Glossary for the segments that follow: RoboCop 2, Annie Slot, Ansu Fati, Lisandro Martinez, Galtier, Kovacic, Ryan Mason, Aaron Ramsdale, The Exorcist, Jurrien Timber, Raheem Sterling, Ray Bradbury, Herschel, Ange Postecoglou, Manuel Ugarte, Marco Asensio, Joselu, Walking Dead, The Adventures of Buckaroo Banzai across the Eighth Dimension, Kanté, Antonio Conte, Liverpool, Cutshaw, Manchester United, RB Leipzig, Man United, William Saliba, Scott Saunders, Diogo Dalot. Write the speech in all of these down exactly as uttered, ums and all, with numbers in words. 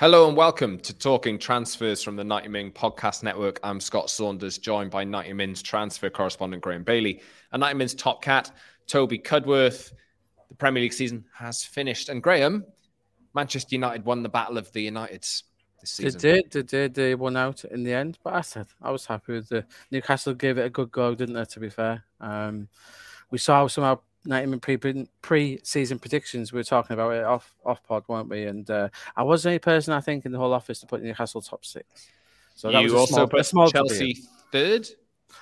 Hello and welcome to Talking Transfers from the ninety min Podcast Network. I'm Scott Saunders, joined by ninety min's transfer correspondent Graham Bailey and ninety min's top cat, Toby Cudworth. The Premier League season has finished. And Graham, Manchester United won the Battle of the Uniteds this season. They did. They did. They won out in the end. But I said, I was happy with the... Newcastle gave it a good go, didn't they, to be fair? Um, we saw some of our ninety min pre- pre-season predictions. We were talking about it off, off pod, weren't we? And uh, I was the only person, I think, in the whole office to put Newcastle top six. So that you was also small, put small Chelsea degree. Third?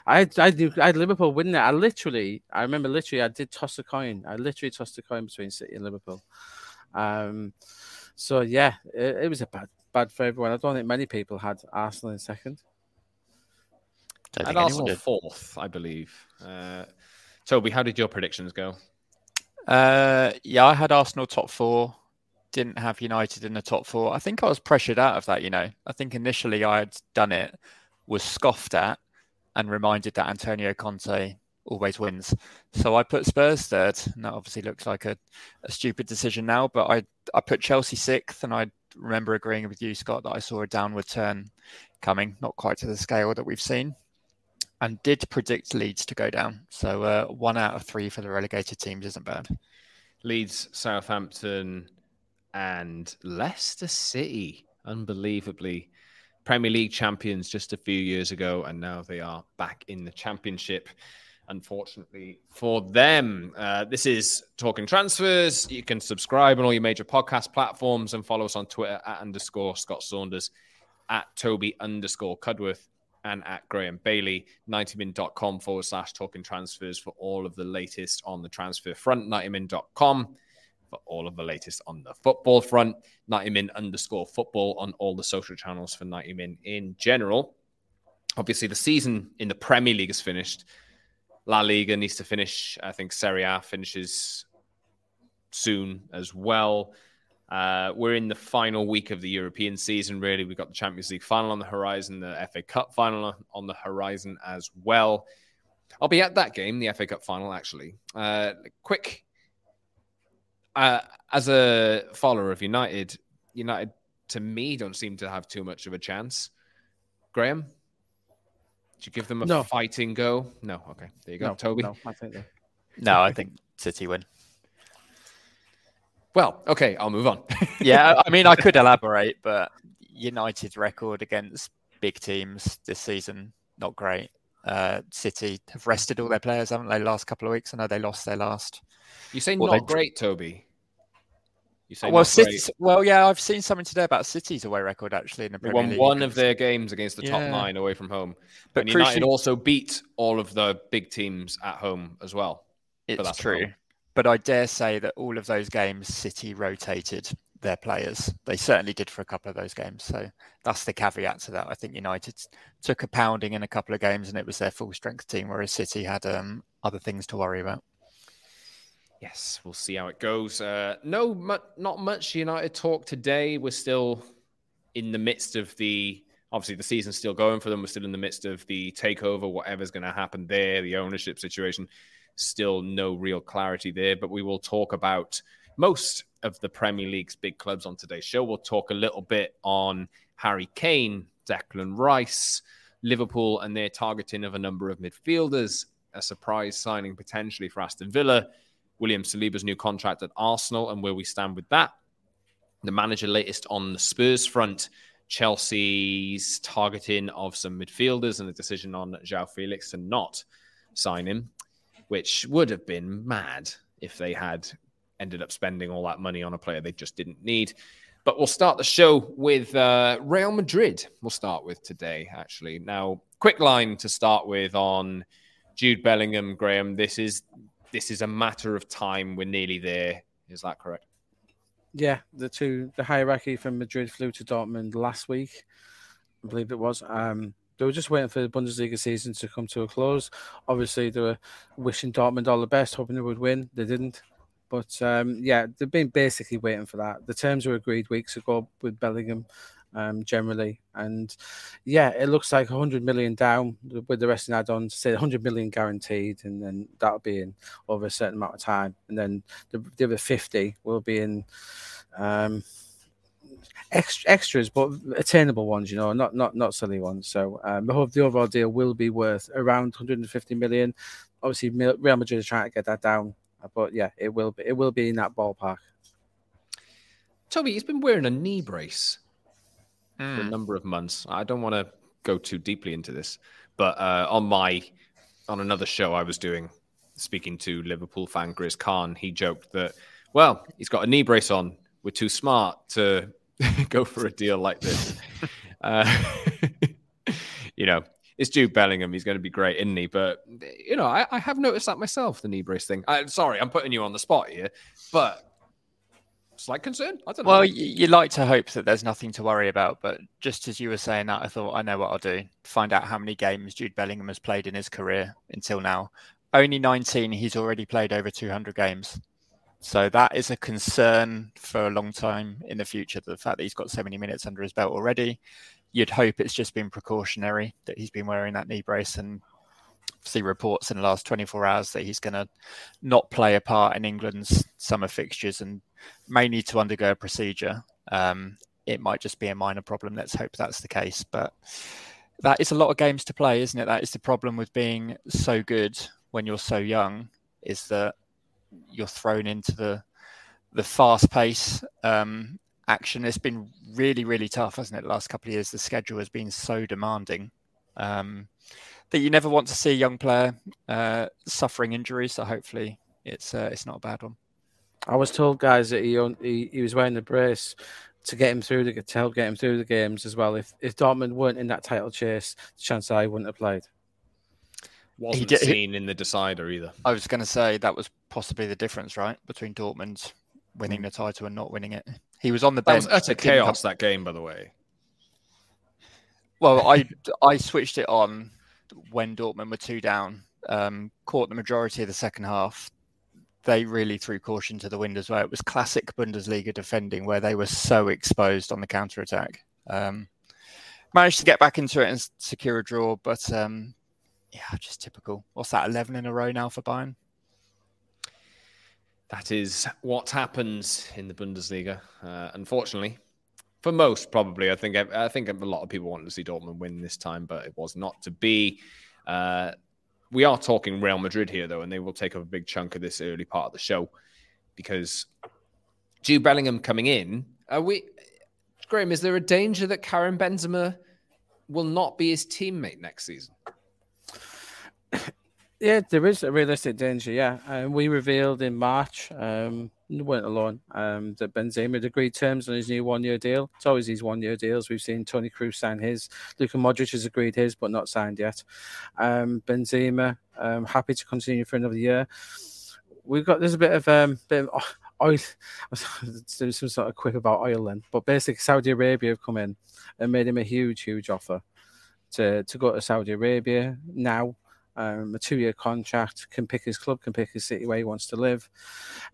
I I do I had Liverpool win that. I literally I remember literally I did toss a coin. I literally tossed a coin between City and Liverpool. Um, so yeah, it, it was a bad bad for everyone. I don't think many people had Arsenal in second. I had Arsenal did. fourth, I believe. Uh, Toby, how did your predictions go? Uh, yeah, I had Arsenal top four. Didn't have United in the top four. I think I was pressured out of that. You know, I think initially I had done it, was scoffed at, and reminded that Antonio Conte always wins. So I put Spurs third, and that obviously looks like a, a stupid decision now, but I, I put Chelsea sixth, and I remember agreeing with you, Scott, that I saw a downward turn coming, not quite to the scale that we've seen, and did predict Leeds to go down. So uh, one out of three for the relegated teams isn't bad. Leeds, Southampton, and Leicester City, unbelievably, Premier League champions just a few years ago, and now they are back in the championship, unfortunately for them. Uh, this is Talking Transfers. You can subscribe on all your major podcast platforms and follow us on Twitter at underscore Scott Saunders, at Toby underscore Cudworth, and at Graham Bailey. ninety min dot com forward slash Talking Transfers for all of the latest on the transfer front. ninety min dot com for all of the latest on the football front. ninety min underscore football on all the social channels for ninety min in general. Obviously, the season in the Premier League is finished. La Liga needs to finish. I think Serie A finishes soon as well. Uh, we're in the final week of the European season, really. We've got the Champions League final on the horizon, the F A Cup final on the horizon as well. I'll be at that game, the F A Cup final, actually. Uh, quick... Uh, as a follower of United, United, to me, don't seem to have too much of a chance. Graham, did you give them a no. fighting go? No. Okay. There you go. No, Toby? No, I think, no, I think City win. Well, okay, I'll move on. Yeah, I mean, I could elaborate, but United's record against big teams this season, not great. Uh, City have rested all their players, haven't they, last couple of weeks? I know they lost their last... You say well, not great, Toby. You say well, City, well, yeah, I've seen something today about City's away record, actually, in the Premier League. They won one of their games against the top yeah. nine away from home. But and United crucially, also beat all of the big teams at home as well. It's true. But I dare say that all of those games, City rotated their players. They certainly did for a couple of those games. So that's the caveat to that. I think United took a pounding in a couple of games and it was their full-strength team, whereas City had um, other things to worry about. Yes, we'll see how it goes. Uh, no, mu- not much United talk today. We're still in the midst of the... Obviously, the season's still going for them. We're still in the midst of the takeover, whatever's going to happen there, the ownership situation. Still no real clarity there. But we will talk about most of the Premier League's big clubs on today's show. We'll talk a little bit on Harry Kane, Declan Rice, Liverpool, and their targeting of a number of midfielders. A surprise signing potentially for Aston Villa. William Saliba's new contract at Arsenal and where we stand with that. the manager latest on the Spurs front, Chelsea's targeting of some midfielders and a decision on João Felix to not sign him, which would have been mad if they had ended up spending all that money on a player they just didn't need. But we'll start the show with uh, Real Madrid. We'll start with today, actually. Now, quick line to start with on Jude Bellingham, Graham. This is this is a matter of time. We're nearly there. Is that correct? Yeah, the two the hierarchy from Madrid flew to Dortmund last week, I believe it was. Um, they were just waiting for the Bundesliga season to come to a close. Obviously, they were wishing Dortmund all the best, hoping they would win. They didn't. But um, yeah, they've been basically waiting for that. The terms were agreed weeks ago with Bellingham, um, generally, and yeah, it looks like one hundred million down with the rest in add-ons. Say one hundred million guaranteed, and then that'll be in over a certain amount of time, and then the, the other fifty will be in um, extra, extras, but attainable ones, you know, not not not silly ones. So um, the whole the overall deal will be worth around one hundred fifty million. Obviously, Real Madrid are trying to get that down, but yeah, it will be it will be in that ballpark. Toby, he's been wearing a knee brace for a number of months. I don't want to go too deeply into this, but uh, on my on another show I was doing, speaking to Liverpool fan Grizz Khan, he joked that, well, he's got a knee brace on. We're too smart to go for a deal like this. uh, you know, it's Jude Bellingham. He's going to be great, isn't he? But, you know, I, I have noticed that myself, the knee brace thing. I, sorry, I'm putting you on the spot here, but... slight concern. I don't know. Well, you like to hope that there's nothing to worry about, but just as you were saying that, I thought, I know what I'll do. Find out how many games Jude Bellingham has played in his career until now. Only nineteen, he's already played over two hundred games. So that is a concern for a long time in the future. The fact that he's got so many minutes under his belt already, you'd hope it's just been precautionary that he's been wearing that knee brace, and see reports in the last twenty-four hours that he's going to not play a part in England's summer fixtures and may need to undergo a procedure. Um, it might just be a minor problem. Let's hope that's the case. But that is a lot of games to play, isn't it? That is the problem with being so good when you're so young, is that you're thrown into the the fast pace um, action. It's been really, really tough, hasn't it? The last couple of years, the schedule has been so demanding. Um, that you never want to see a young player uh, suffering injuries, so hopefully it's uh, it's not a bad one. I was told, guys, that he owned, he, he was wearing the brace to get him through the to help get him through the games as well. If if Dortmund weren't in that title chase, the chance I wouldn't have played. Wasn't he did, seen he, in the decider either. I was going to say that was possibly the difference, right, between Dortmund winning the title and not winning it. He was on the bench. That was utter chaos, that game, by the way. Well, I I switched it on when Dortmund were two down, um, caught the majority of the second half. They really threw caution to the wind as well. It was classic Bundesliga defending where they were so exposed on the counter-attack. Um, managed to get back into it and secure a draw, but um, yeah, just typical. What's that, eleven in a row now for Bayern? That is what happens in the Bundesliga, uh, unfortunately. For most, probably. I think I think a lot of people wanted to see Dortmund win this time, but it was not to be. Uh, we are talking Real Madrid here, though, and they will take up a big chunk of this early part of the show because Jude Bellingham coming in. Are we, Graham, is there a danger that Karim Benzema will not be his teammate next season? Yeah, there is a realistic danger, yeah. And um, we revealed in March, um, we weren't alone, um, that Benzema had agreed terms on his new one-year deal. It's always these one-year deals. We've seen Toni Kroos sign his. Luka Modric has agreed his, but not signed yet. Um, Benzema, um, happy to continue for another year. We've got, there's a bit of, um, bit of oil. Some sort of quip about oil then. But basically, Saudi Arabia have come in and made him a huge, huge offer to, to go to Saudi Arabia now. Um, a two-year contract, can pick his club, can pick his city where he wants to live.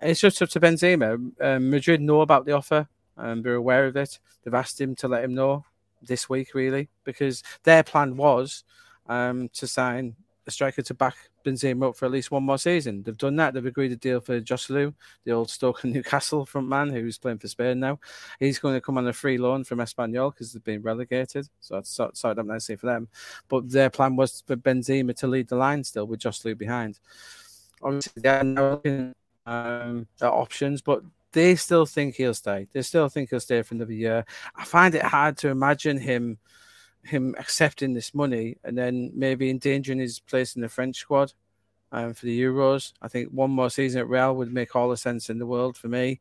And it's just up to Benzema. Um, Madrid know about the offer. Um, they're aware of it. They've asked him to let him know this week, really, because their plan was um, to sign a striker to back Benzema up for at least one more season. They've done that. They've agreed a deal for Joselu, the old Stoke and Newcastle front man who's playing for Spain now. He's going to come on a free loan from Espanyol because they've been relegated. So that's sorted up nicely for them. But their plan was for Benzema to lead the line still with Joselu behind. Obviously, they're now looking um, at options, but they still think he'll stay. They still think he'll stay for another year. I find it hard to imagine him him accepting this money and then maybe endangering his place in the French squad um, for the Euros. I think one more season at Real would make all the sense in the world for me.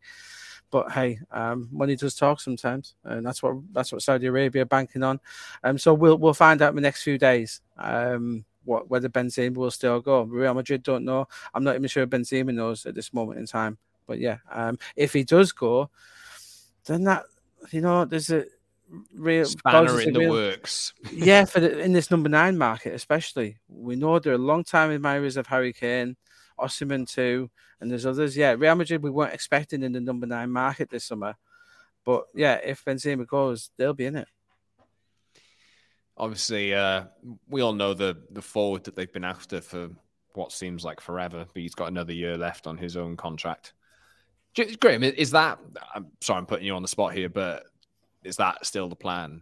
But hey, um, money does talk sometimes, and that's what that's what Saudi Arabia are banking on. Um, so we'll we'll find out in the next few days um, what whether Benzema will still go. Real Madrid don't know. I'm not even sure Benzema knows at this moment in time. But yeah, um, if he does go, then that you know there's a real spanner in the works. yeah, for the, in this number nine market especially, we know there are long-time admirers of Harry Kane. Osimhen too, and there's others. Yeah, Real Madrid we weren't expecting in the number nine market this summer. But yeah, if Benzema goes, they'll be in it. Obviously, uh, we all know the, the forward that they've been after for what seems like forever, but he's got another year left on his own contract. Graham, is that... I'm sorry I'm putting you on the spot here, but is that still the plan,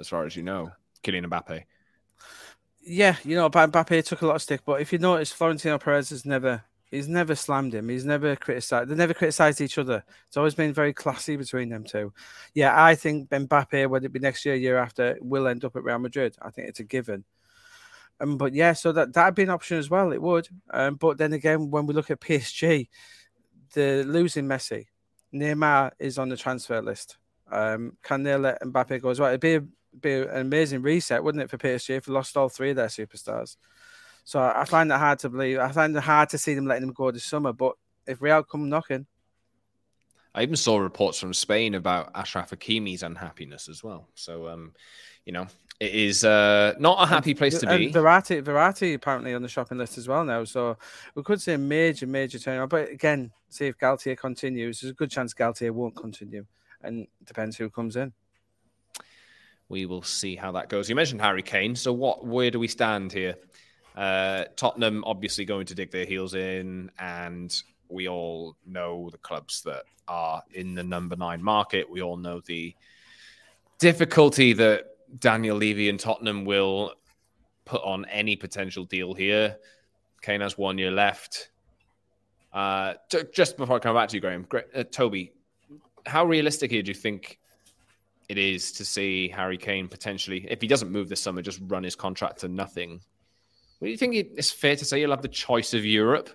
as far as you know, Kylian Mbappe? Yeah, you know, Mbappe took a lot of stick, but if you notice, Florentino Perez has never, he's never slammed him. He's never criticised. They never criticised each other. It's always been very classy between them two. Yeah, I think Mbappe, whether it be next year, year after, will end up at Real Madrid. I think it's a given. Um, but yeah, so that that'd be an option as well. It would. Um, but then again, when we look at P S G, they're losing Messi. Neymar is on the transfer list. Um, can they let Mbappe go as well? It'd be a, be an amazing reset, wouldn't it, for P S G if we lost all three of their superstars? So I find that hard to believe. I find it hard to see them letting them go this summer, but if Real come knocking... I even saw reports from Spain about Ashraf Hakimi's unhappiness as well. So, um, you know, it is uh, not a happy place and, to and be. Verratti, Verratti apparently on the shopping list as well now. So we could see a major, major turnaround. But again, see if Galtier continues. There's a good chance Galtier won't continue, and it depends who comes in. We will see how that goes. You mentioned Harry Kane. So what? Where do we stand here? Uh, Tottenham obviously going to dig their heels in, and we all know the clubs that are in the number nine market. We all know the difficulty that Daniel Levy and Tottenham will put on any potential deal here. Kane has one year left. Uh, t- just before I come back to you, Graham, uh, Toby, how realistic here do you think it is to see Harry Kane potentially, if he doesn't move this summer, just run his contract to nothing? Do you think it's fair to say he'll have the choice of Europe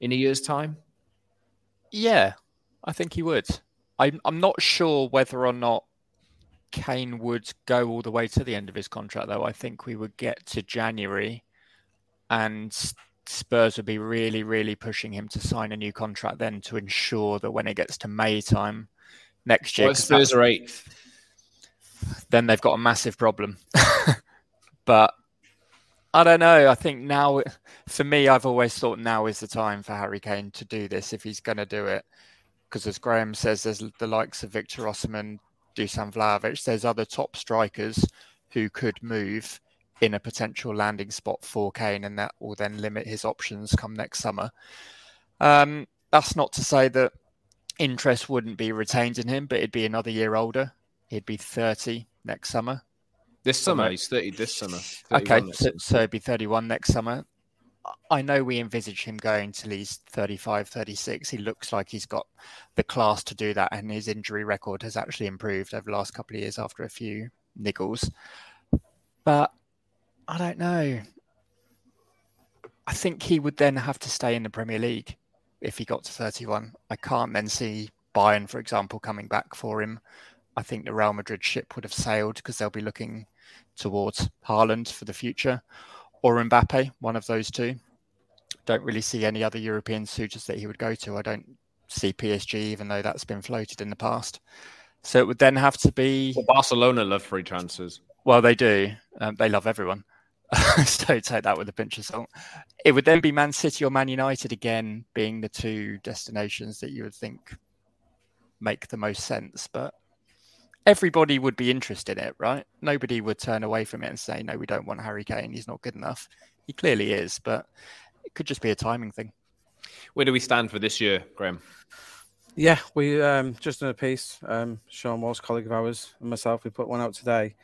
in a year's time? Yeah, I think he would. I'm, I'm not sure whether or not Kane would go all the way to the end of his contract, though. I think we would get to January and Spurs would be really, really pushing him to sign a new contract then to ensure that when it gets to May time, next year, well, Spurs are eighth. Then they've got a massive problem. But I don't know. I think now, for me, I've always thought now is the time for Harry Kane to do this if he's going to do it. Because as Graham says, there's the likes of Victor Osimhen, Dusan Vlahovic. There's other top strikers who could move in a potential landing spot for Kane, and that will then limit his options come next summer. Um, that's not to say that interest wouldn't be retained in him, but he'd be another year older. He'd be thirty next summer. This summer? He's thirty this summer. Okay, so, so he'd be thirty-one next summer. I know we envisage him going till he's thirty-five, thirty-six. He looks like he's got the class to do that, and his injury record has actually improved over the last couple of years after a few niggles. But I don't know. I think he would then have to stay in the Premier League. If he got to thirty-one, I can't then see Bayern, for example, coming back for him. I think the Real Madrid ship would have sailed because they'll be looking towards Haaland for the future, or Mbappe, one of those two. Don't really see any other European suitors that he would go to. I don't see P S G, even though that's been floated in the past. So it would then have to be... Well, Barcelona love free transfers. Well, they do. Um, they love everyone. So take that with a pinch of salt. It would then be Man City or Man United again being the two destinations that you would think make the most sense. But everybody would be interested in it, right? Nobody would turn away from it and say, no, we don't want Harry Kane. He's not good enough. He clearly is, but it could just be a timing thing. Where do we stand for this year, Graham? Yeah, we um, just done a piece. Um, Sean Walsh, colleague of ours, and myself, we put one out today.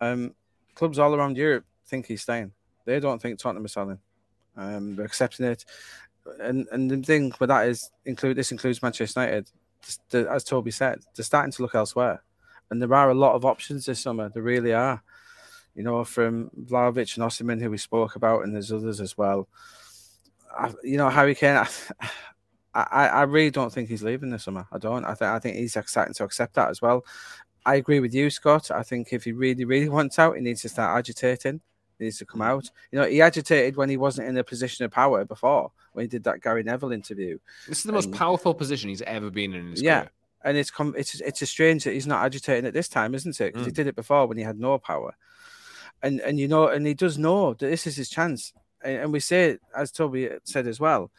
Um, clubs all around Europe think he's staying. They don't think Tottenham is selling. Um, they're accepting it. and and the thing with that is include this includes Manchester United. The, as Toby said, they're starting to look elsewhere, and there are a lot of options this summer. There really are, you know, from Vlahovic and Osimhen, who we spoke about, and there's others as well. I, you know, Harry Kane. I, I, I really don't think he's leaving this summer. I don't. I think I think he's starting to accept that as well. I agree with you, Scott. I think if he really, really wants out, he needs to start agitating. He needs to come out. You know, he agitated when he wasn't in a position of power before, when he did that Gary Neville interview. This is the most and, powerful position he's ever been in his yeah, career. Yeah, and it's com- it's it's a strange that he's not agitating at this time, isn't it? Because mm. he did it before when he had no power. And, and you know, and he does know that this is his chance. And, and we say, as Toby said as well,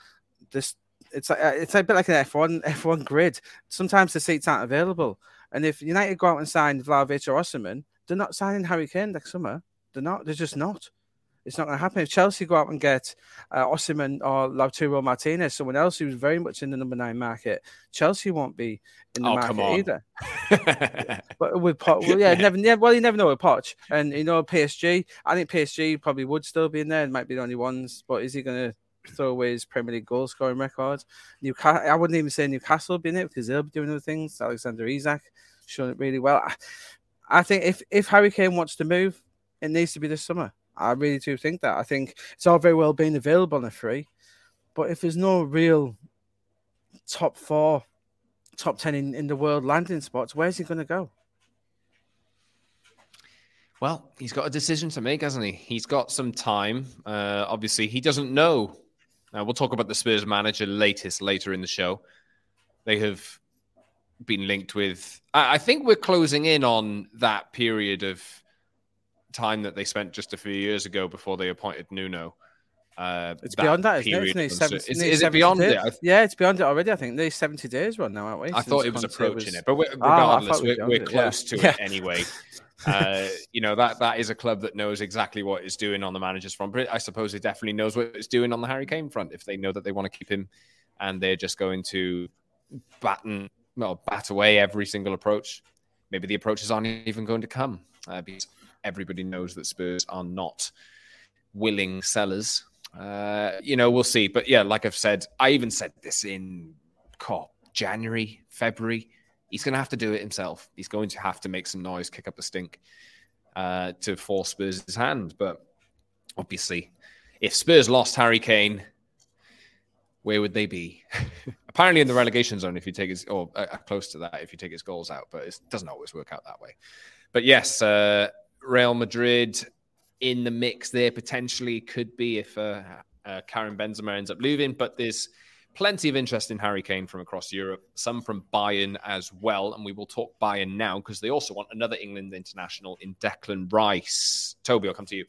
this it's like, it's a bit like an F one F one grid. Sometimes the seats aren't available. And if United go out and sign Vlahovic or Osimhen, they're not signing Harry Kane next summer. They're not. They're just not. It's not going to happen. If Chelsea go out and get uh, Osimhen or Lautaro Martinez, someone else who's very much in the number nine market, Chelsea won't be in the oh, market come on. either. But with Poch, well, yeah, never, never. Well, you never know with Poch, and you know P S G. I think P S G probably would still be in there. It might be the only ones. But is he going to throw away his Premier League goal scoring record? Newcastle, I wouldn't even say Newcastle would be in it because they'll be doing other things. Alexander Isak showing it really well. I, I think if, if Harry Kane wants to move, it needs to be this summer. I really do think that. I think it's all very well being available on a free, but if there's no real top four, top ten in, in the world landing spots, where's he going to go? Well, he's got a decision to make, hasn't he? He's got some time. Uh, obviously, he doesn't know. Uh, we'll talk about the Spurs manager latest later in the show. They have been linked with... I, I think we're closing in on that period of time that they spent just a few years ago before they appointed Nuno. Uh, it's that beyond that, isn't it? Isn't it? seventy, is, is seventy it beyond days? it? Yeah, it's beyond it already, I think. These seventy days run now, aren't we? I thought it was approaching was... it, but we're, regardless, oh, we're, we're close it, yeah. to yeah. it anyway. uh, you know, that that is a club that knows exactly what it's doing on the manager's front. But I suppose it definitely knows what it's doing on the Harry Kane front if they know that they want to keep him and they're just going to batten, well, bat away every single approach. Maybe the approaches aren't even going to come uh, because everybody knows that Spurs are not willing sellers. Uh, you know, we'll see. But yeah, like I've said, I even said this in God, January, February. He's going to have to do it himself. He's going to have to make some noise, kick up a stink uh, to force Spurs' hand. But obviously, if Spurs lost Harry Kane, where would they be? Apparently in the relegation zone, if you take his, or uh, close to that, if you take his goals out. But it doesn't always work out that way. But yes, uh, Real Madrid in the mix there potentially could be if uh, uh, Karim Benzema ends up leaving. But there's plenty of interest in Harry Kane from across Europe, some from Bayern as well. And we will talk Bayern now because they also want another England international in Declan Rice. Toby, I'll come to you.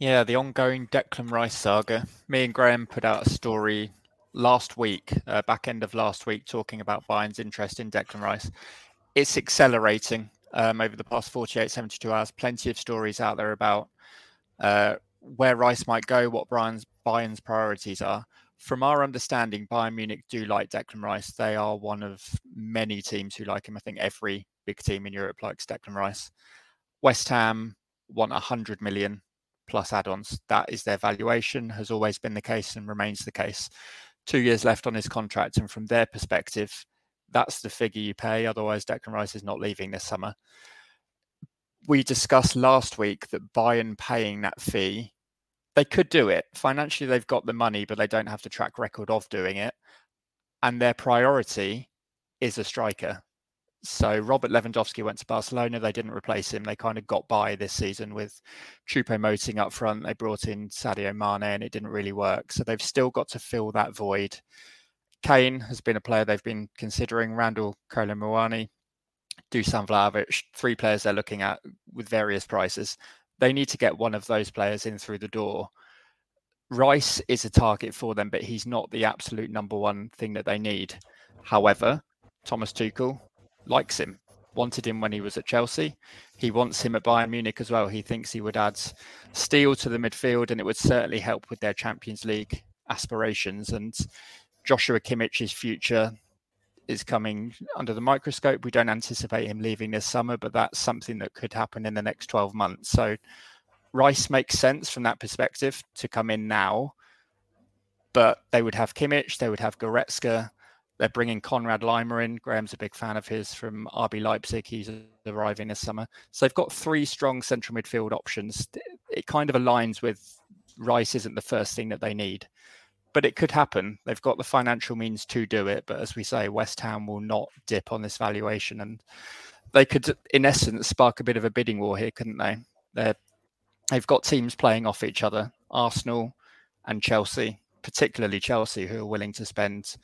Yeah, the ongoing Declan Rice saga. Me and Graham put out a story last week, uh, back end of last week, talking about Bayern's interest in Declan Rice. It's accelerating um, over the past forty-eight, seventy-two hours. Plenty of stories out there about uh, where Rice might go, what Brian's Bayern's priorities are. From our understanding, Bayern Munich do like Declan Rice. They are one of many teams who like him. I think every big team in Europe likes Declan Rice. West Ham want one hundred million plus add-ons. That is their valuation, has always been the case and remains the case. Two years left on his contract, and from their perspective, that's the figure you pay. Otherwise, Declan Rice is not leaving this summer. We discussed last week that Bayern paying that fee, they could do it. Financially, they've got the money, but they don't have the track record of doing it. And their priority is a striker. So Robert Lewandowski went to Barcelona. They didn't replace him. They kind of got by this season with Choupo-Moting up front. They brought in Sadio Mane and it didn't really work. So they've still got to fill that void. Kane has been a player they've been considering. Randall Colomouani, Dusan Vlahovic, three players they're looking at with various prices. They need to get one of those players in through the door. Rice is a target for them, but he's not the absolute number one thing that they need. However, Thomas Tuchel likes him, wanted him when he was at Chelsea. He wants him at Bayern Munich as well. He thinks he would add steel to the midfield and it would certainly help with their Champions League aspirations. And Joshua Kimmich's future is coming under the microscope. We don't anticipate him leaving this summer, but that's something that could happen in the next twelve months. So Rice makes sense from that perspective to come in now. But they would have Kimmich, they would have Goretzka. They're bringing Konrad Leimer in. Graham's a big fan of his from R B Leipzig. He's arriving this summer. So they've got three strong central midfield options. It kind of aligns with Rice isn't the first thing that they need. But it could happen. They've got the financial means to do it. But as we say, West Ham will not dip on this valuation. And they could, in essence, spark a bit of a bidding war here, couldn't they? They're, they've got teams playing off each other. Arsenal and Chelsea, particularly Chelsea, who are willing to spend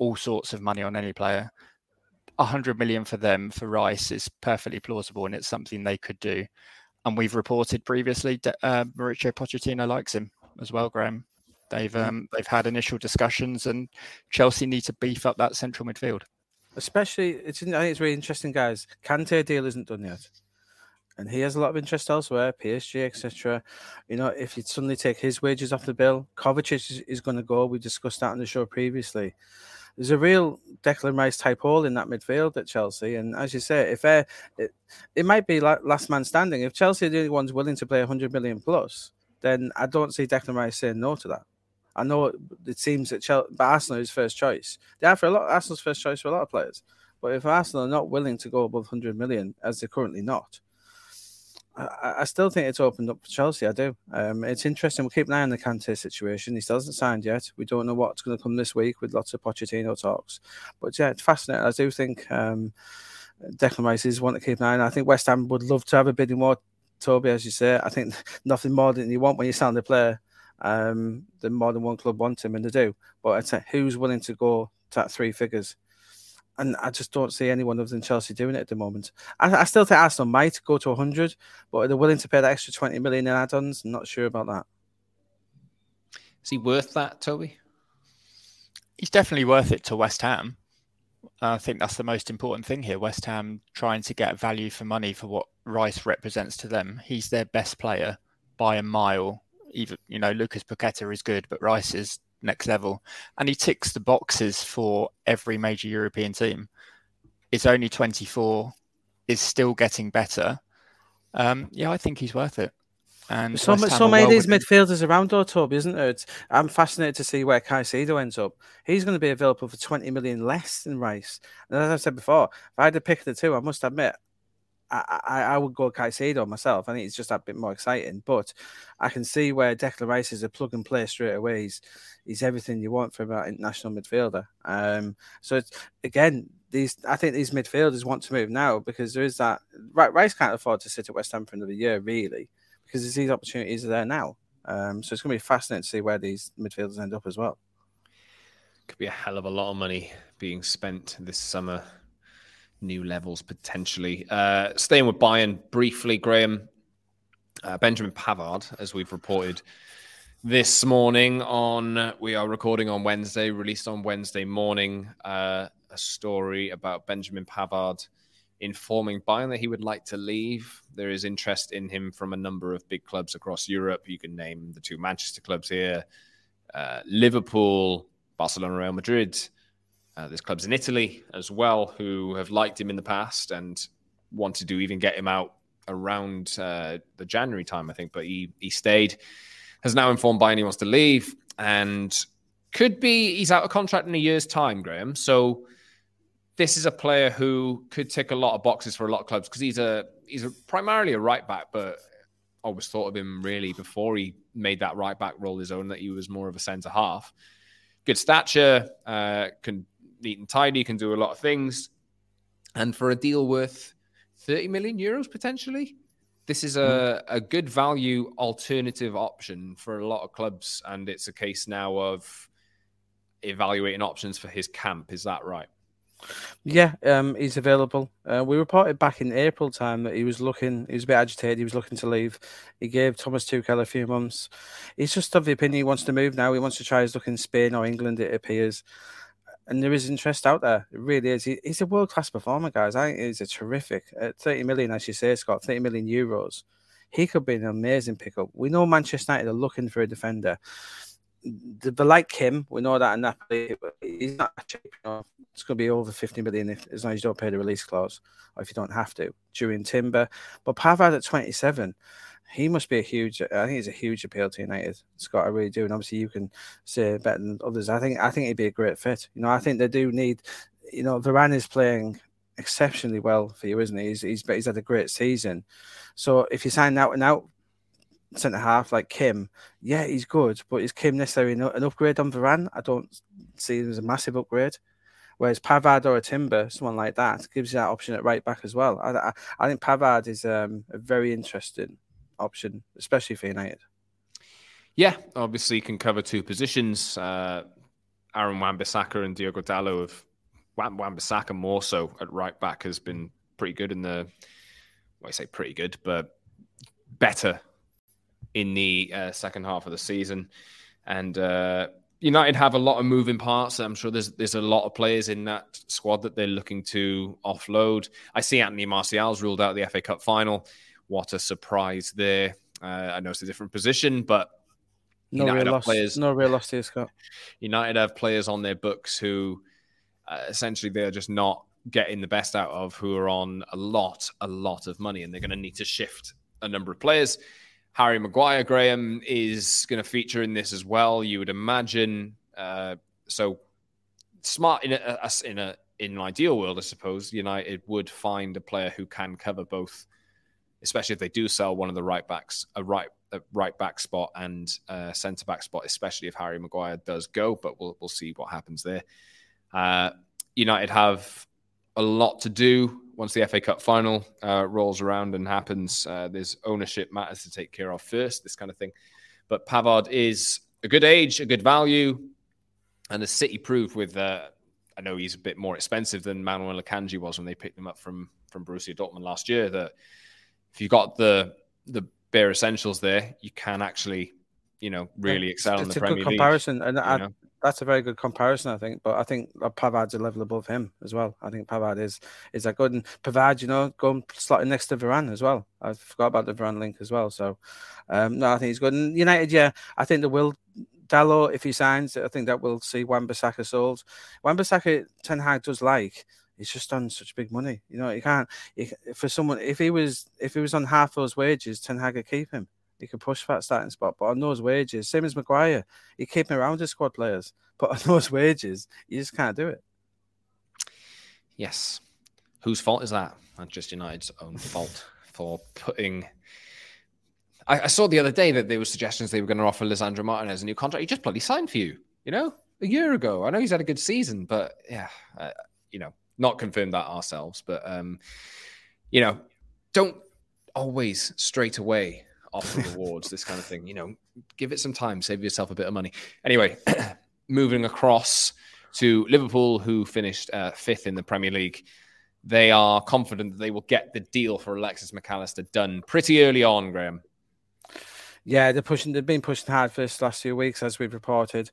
all sorts of money on any player. one hundred million for them, for Rice, is perfectly plausible, and it's something they could do. And we've reported previously that uh, Mauricio Pochettino likes him as well, Graham. They've um, they've had initial discussions, and Chelsea need to beef up that central midfield. Especially, it's, I think it's really interesting, guys. Kanté deal isn't done yet. And he has a lot of interest elsewhere, P S G, et cetera. You know, if you suddenly take his wages off the bill, Kovacic is, is going to go. We discussed that on the show previously. There's a real Declan Rice type hole in that midfield at Chelsea. And as you say, if it, it might be like last man standing. If Chelsea are the only ones willing to play one hundred million plus, then I don't see Declan Rice saying no to that. I know it seems that Chelsea, but Arsenal is first choice. They are for a lot. Arsenal's first choice for a lot of players. But if Arsenal are not willing to go above one hundred million, as they're currently not, I, I still think it's opened up for Chelsea. I do. Um, it's interesting. We'll keep an eye on the Kanté situation. He still hasn't signed yet. We don't know what's going to come this week with lots of Pochettino talks. But yeah, it's fascinating. I do think um, Declan Rice is one to keep an eye on. I think West Ham would love to have a bidding war, Toby, as you say. I think nothing more than you want when you sign the player. Um, the more than one club want him, and they do. But I'd say who's willing to go to that three figures? And I just don't see anyone other than Chelsea doing it at the moment. I, I still think Arsenal might go to one hundred, but are they willing to pay that extra twenty million in add-ons? I'm not sure about that. Is he worth that, Toby? He's definitely worth it to West Ham. I think that's the most important thing here. West Ham trying to get value for money for what Rice represents to them. He's their best player by a mile. Even, you know, Lucas Paqueta is good, but Rice is next level. And he ticks the boxes for every major European team. It's only twenty-four, is still getting better. Um, yeah, I think he's worth it. And so, so many of these midfielders around, though, Toby, isn't there? It's, I'm fascinated to see where Caicedo ends up. He's going to be available for twenty million less than Rice. And as I've said before, if I had to pick the two, I must admit, I, I, I would go Caicedo myself. I think it's just that bit more exciting. But I can see where Declan Rice is a plug and play straight away. He's, he's everything you want from an international midfielder. Um, so, it's, again, these I think these midfielders want to move now because there is that. Rice can't afford to sit at West Ham for another year, really, because these opportunities are there now. Um, so it's going to be fascinating to see where these midfielders end up as well. Could be a hell of a lot of money being spent this summer. New levels, potentially. Uh, staying with Bayern briefly, Graham, uh, Benjamin Pavard, as we've reported this morning on, we are recording on Wednesday, released on Wednesday morning, uh, a story about Benjamin Pavard informing Bayern that he would like to leave. There is interest in him from a number of big clubs across Europe. You can name the two Manchester clubs here, uh, Liverpool, Barcelona, Real Madrid. Uh, there's clubs in Italy as well who have liked him in the past and wanted to even get him out around uh, the January time, I think. But he he stayed, has now informed Bayern he wants to leave, and could be he's out of contract in a year's time, Graham. So this is a player who could tick a lot of boxes for a lot of clubs because he's a he's a, primarily a right back, but I always thought of him really before he made that right back role his own that he was more of a centre half. Good stature, uh, can. neat and tidy, can do a lot of things. And for a deal worth thirty million euros, potentially, this is a, a good value alternative option for a lot of clubs. And it's a case now of evaluating options for his camp. Is that right? Yeah, um, he's available. Uh, we reported back in April time that he was looking, he was a bit agitated, he was looking to leave. He gave Thomas Tuchel a few months. He's just of the opinion he wants to move now. He wants to try his luck in Spain or England, it appears. And there is interest out there. It really is. He, he's a world-class performer, guys. I think he's a terrific. At thirty million, as you say, Scott, thirty million euros. He could be an amazing pickup. We know Manchester United are looking for a defender. They like him. We know that in Napoli. He's not cheap enough. It's going to be over fifty million if, as long as you don't pay the release clause, or if you don't have to, during Timber. But Pavard at twenty-seven, he must be a huge. I think he's a huge appeal to United, Scott. I really do. And obviously, you can say better than others. I think I think he'd be a great fit. You know, I think they do need. You know, Varane is playing exceptionally well for you, isn't he? He's he's, he's had a great season. So if you sign out and out centre half like Kim, yeah, he's good, but is Kim necessarily an upgrade on Varane? I don't see him as a massive upgrade. Whereas Pavard or a Timber, someone like that, gives you that option at right back as well. I, I, I think Pavard is um, a very interesting option, especially for United. Yeah, obviously he can cover two positions. Uh, Aaron Wan-Bissaka and Diogo Dalot have Wan-Bissaka more so at right back has been pretty good in the. Well, I say pretty good, but better in the uh, second half of the season, and. Uh, United have a lot of moving parts. I'm sure there's there's a lot of players in that squad that they're looking to offload. I see Anthony Martial's ruled out the F A Cup final. What a surprise there. Uh, I know it's a different position, but no United real have loss. Players, no real loss here, Scott. United have players on their books who uh, essentially they're just not getting the best out of, who are on a lot, a lot of money, and they're going to need to shift a number of players. Harry Maguire, Graham, is going to feature in this as well, you would imagine. Uh, so smart in a, in a in an ideal world, I suppose, United would find a player who can cover both, especially if they do sell one of the right backs, a right a right back spot and a centre back spot, especially if Harry Maguire does go. But we'll we'll see what happens there. Uh, United have a lot to do. Once the F A Cup final uh, rolls around and happens, uh, there's ownership matters to take care of first, this kind of thing. But Pavard is a good age, a good value, and as City proved with, uh, I know he's a bit more expensive than Manuel Akanji was when they picked him up from, from Borussia Dortmund last year, that if you've got the the bare essentials there, you can actually, you know, really excel it's, in the Premier League. It's a good comparison, and I, I, that's a very good comparison, I think. But I think Pavard's a level above him as well. I think Pavard is is that good, and Pavard, you know, going slotting next to Varane as well. I forgot about the Varane link as well. So um, no, I think he's good. And United, yeah, I think they will. Dalot, if he signs, I think that we'll see Wan-Bissaka sold. Wan-Bissaka, Ten Hag does like. He's just on such big money, you know. You can't he, for someone if he was if he was on half those wages, Ten Hag would keep him. He could push for that starting spot, but on those wages, same as Maguire, he keep him around his squad players, but on those wages, you just can't do it. Yes. Whose fault is that? Manchester United's own fault for putting... I, I saw the other day that there were suggestions they were going to offer Lisandro Martinez a new contract. He just bloody signed for you, you know, a year ago. I know he's had a good season, but yeah, uh, you know, not confirmed that ourselves, but, um, you know, don't always straight away offer rewards, this kind of thing. You know, give it some time, save yourself a bit of money. Anyway, moving across to Liverpool, who finished uh, fifth in the Premier League. They are confident that they will get the deal for Alexis Mac Allister done pretty early on, Graham. Yeah, they're pushing, they've been pushing hard for this last few weeks, as we've reported.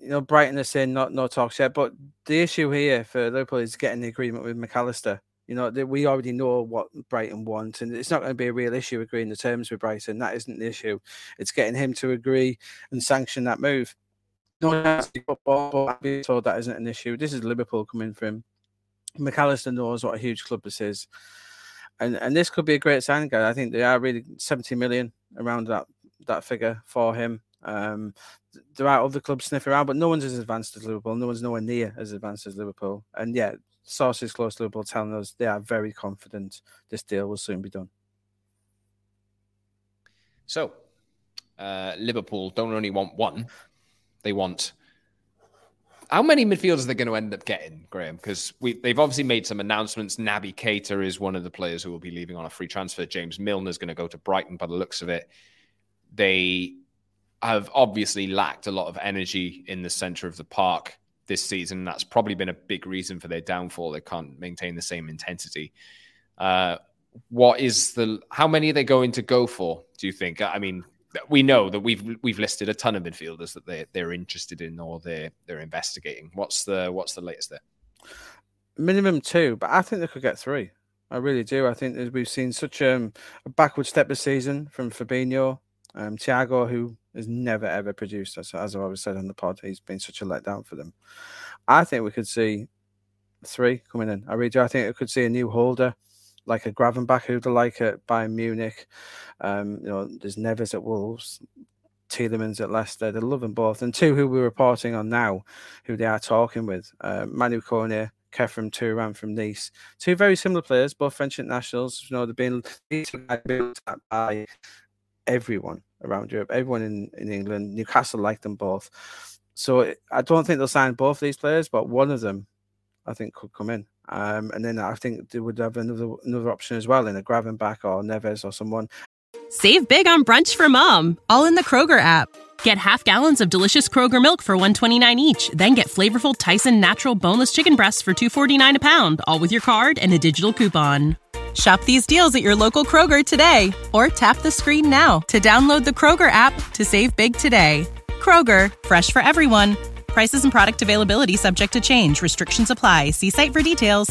You know, Brighton are saying not, no talks yet, but the issue here for Liverpool is getting the agreement with Mac Allister. You know, we already know what Brighton wants, and it's not going to be a real issue agreeing the terms with Brighton. That isn't the issue. It's getting him to agree and sanction that move. No one has to go ball, but I've been told that isn't an issue. This is Liverpool coming for him. Mac Allister knows what a huge club this is. And and this could be a great signing, guy. I think they are really seventy million around that, that figure for him. Um, there are other clubs sniffing around, but no one's as advanced as Liverpool. No one's nowhere near as advanced as Liverpool. And yeah, sources close to Liverpool telling us they are very confident this deal will soon be done. So, uh, Liverpool don't only want one, they want... How many midfielders are they going to end up getting, Graham? Because they've obviously made some announcements. Naby Keita is one of the players who will be leaving on a free transfer. James Milner's going to go to Brighton by the looks of it. They have obviously lacked a lot of energy in the centre of the park this season. That's probably been a big reason for their downfall. They can't maintain the same intensity. Uh, what is the, how many are they going to go for, do you think? I mean, we know that we've, we've listed a ton of midfielders that they, they're interested in or they're, they're investigating. What's the, what's the latest there? Minimum two, but I think they could get three. I really do. I think that we've seen such um, a backward step this season from Fabinho, um, Thiago, who has never, ever produced. As, as I've always said on the pod, he's been such a letdown for them. I think we could see three coming in. I really do. I think we could see a new holder. like a Gravenbach, who they like at Bayern Munich. Um, you know, there's Neves at Wolves, Tielemans at Leicester. They love them both. And two who we're reporting on now, who they are talking with, uh, Manu Koné, Khéphren Thuram from Nice. Two very similar players, both French internationals. You know, they've been looked at by everyone around Europe, everyone in, in England. Newcastle like them both. So it, I don't think they'll sign both these players, but one of them I think could come in. Um, and then I think they would have another another option as well in a Gravenbach or Neves or someone. Save big on brunch for mom, all in the Kroger app. Get half gallons of delicious Kroger milk for one dollar and twenty-nine cents each. Then get flavorful Tyson Natural Boneless Chicken Breasts for two dollars and forty-nine cents a pound, all with your card and a digital coupon. Shop these deals at your local Kroger today, or tap the screen now to download the Kroger app to save big today. Kroger, fresh for everyone. Prices and product availability subject to change. Restrictions apply. See site for details.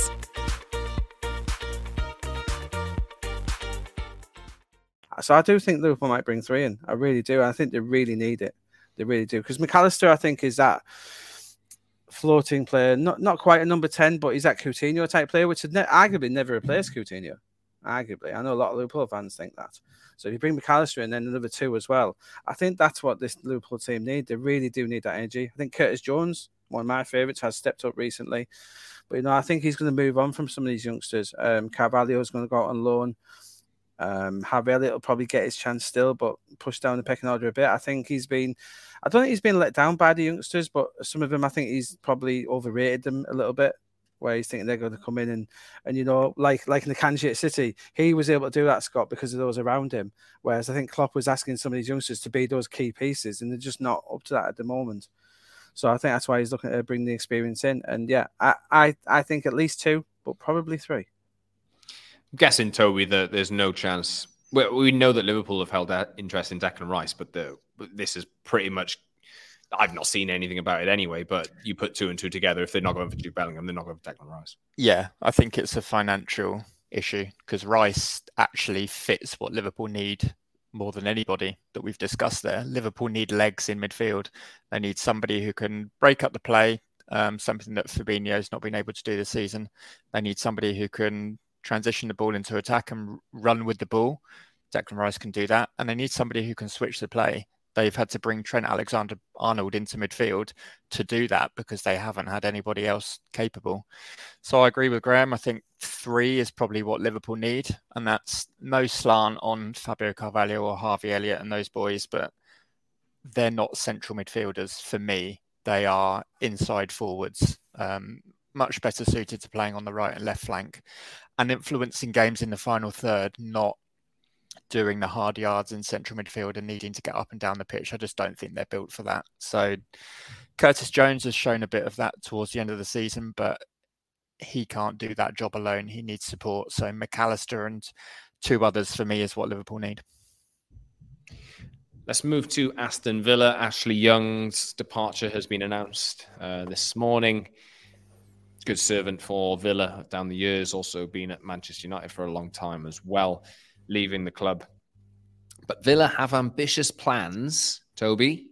So I do think Liverpool might bring three in. I really do. I think they really need it. They really do. Because McAllister, I think, is that floating player. Not not quite a number ten, but he's that Coutinho type player, which would ne- arguably never replace Coutinho. Arguably. I know a lot of Liverpool fans think that. So if you bring McAllister in, then another two as well. I think that's what this Liverpool team need. They really do need that energy. I think Curtis Jones, one of my favourites, has stepped up recently. But, you know, I think he's going to move on from some of these youngsters. Um, Carvalho is going to go out on loan. Um, Harvey Elliott will probably get his chance still, but push down the pecking order a bit. I think he's been, I don't think he's been let down by the youngsters, but some of them, I think he's probably overrated them a little bit, where he's thinking they're going to come in and, and you know, like like in the Kanji at City, he was able to do that, Scott, because of those around him. Whereas I think Klopp was asking some of these youngsters to be those key pieces, and they're just not up to that at the moment. So I think that's why he's looking to bring the experience in. And yeah, I, I, I think at least two, but probably three. Guessing, Toby, that there's no chance. We, we know that Liverpool have held that interest in Declan Rice, but the, this is pretty much. I've not seen anything about it anyway, but you put two and two together. If they're not going for Jude Bellingham, they're not going for Declan Rice. Yeah, I think it's a financial issue because Rice actually fits what Liverpool need more than anybody that we've discussed there. Liverpool need legs in midfield. They need somebody who can break up the play, um, something that Fabinho's not been able to do this season. They need somebody who can transition the ball into attack and run with the ball. Declan Rice can do that. And they need somebody who can switch the play. They've had to bring Trent Alexander-Arnold into midfield to do that because they haven't had anybody else capable. So I agree with Graham. I think three is probably what Liverpool need. And that's no slant on Fabio Carvalho or Harvey Elliott and those boys, but they're not central midfielders for me. They are inside forwards, um, much better suited to playing on the right and left flank and influencing games in the final third, not doing the hard yards in central midfield and needing to get up and down the pitch. I just don't think they're built for that. So Curtis Jones has shown a bit of that towards the end of the season, but he can't do that job alone. He needs support. So McAllister and two others for me is what Liverpool need. Let's move to Aston Villa. Ashley Young's departure has been announced uh, this morning. Good servant for Villa down the years, also been at Manchester United for a long time as well, leaving the club. But Villa have ambitious plans, Toby,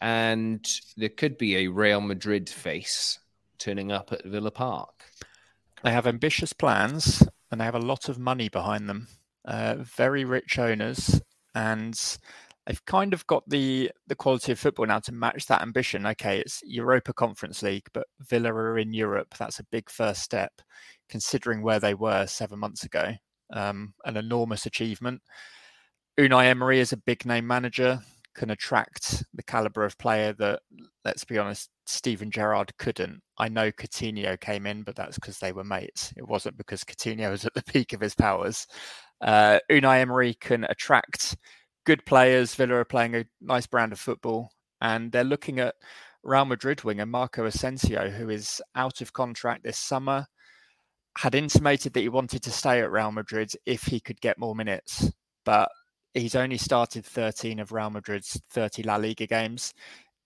and there could be a Real Madrid face turning up at Villa Park. They have ambitious plans and they have a lot of money behind them. Uh, very rich owners, and they've kind of got the, the quality of football now to match that ambition. Okay, it's Europa Conference League, but Villa are in Europe. That's a big first step, considering where they were seven months ago. Um, an enormous achievement. Unai Emery is a big name manager, can attract the calibre of player that, let's be honest, Steven Gerrard couldn't. I know Coutinho came in, but that's because they were mates. It wasn't because Coutinho was at the peak of his powers. Uh, Unai Emery can attract good players. Villa are playing a nice brand of football, and they're looking at Real Madrid winger Marco Asensio, who is out of contract this summer. Had intimated that he wanted to stay at Real Madrid if he could get more minutes, but he's only started thirteen of Real Madrid's thirty La Liga games.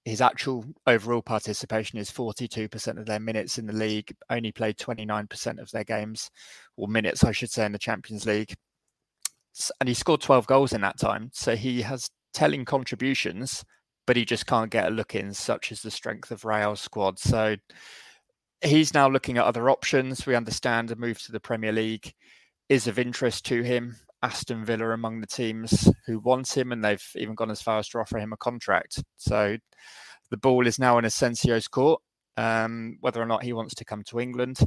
His actual overall participation is forty-two percent of their minutes in the league, only played twenty-nine percent of their games, or minutes, I should say, in the Champions League. And he scored twelve goals in that time. So he has telling contributions, but he just can't get a look in, such is the strength of Real's squad. So he's now looking at other options. We understand a move to the Premier League is of interest to him. Aston Villa among the teams who want him, and they've even gone as far as to offer him a contract. So the ball is now in Asensio's court, um, whether or not he wants to come to England.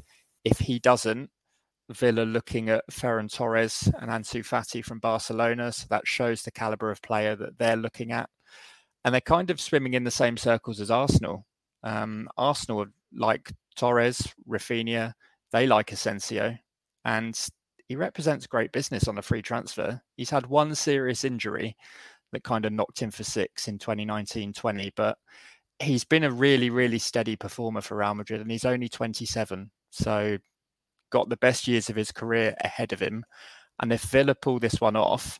If he doesn't, Villa looking at Ferran Torres and Ansu Fati from Barcelona. So that shows the calibre of player that they're looking at. And they're kind of swimming in the same circles as Arsenal. Um, Arsenal like Torres, Rafinha, they like Asensio. And he represents great business on a free transfer. He's had one serious injury that kind of knocked him for six in twenty nineteen twenty. But he's been a really, really steady performer for Real Madrid. And he's only twenty-seven. So got the best years of his career ahead of him. And if Villa pull this one off,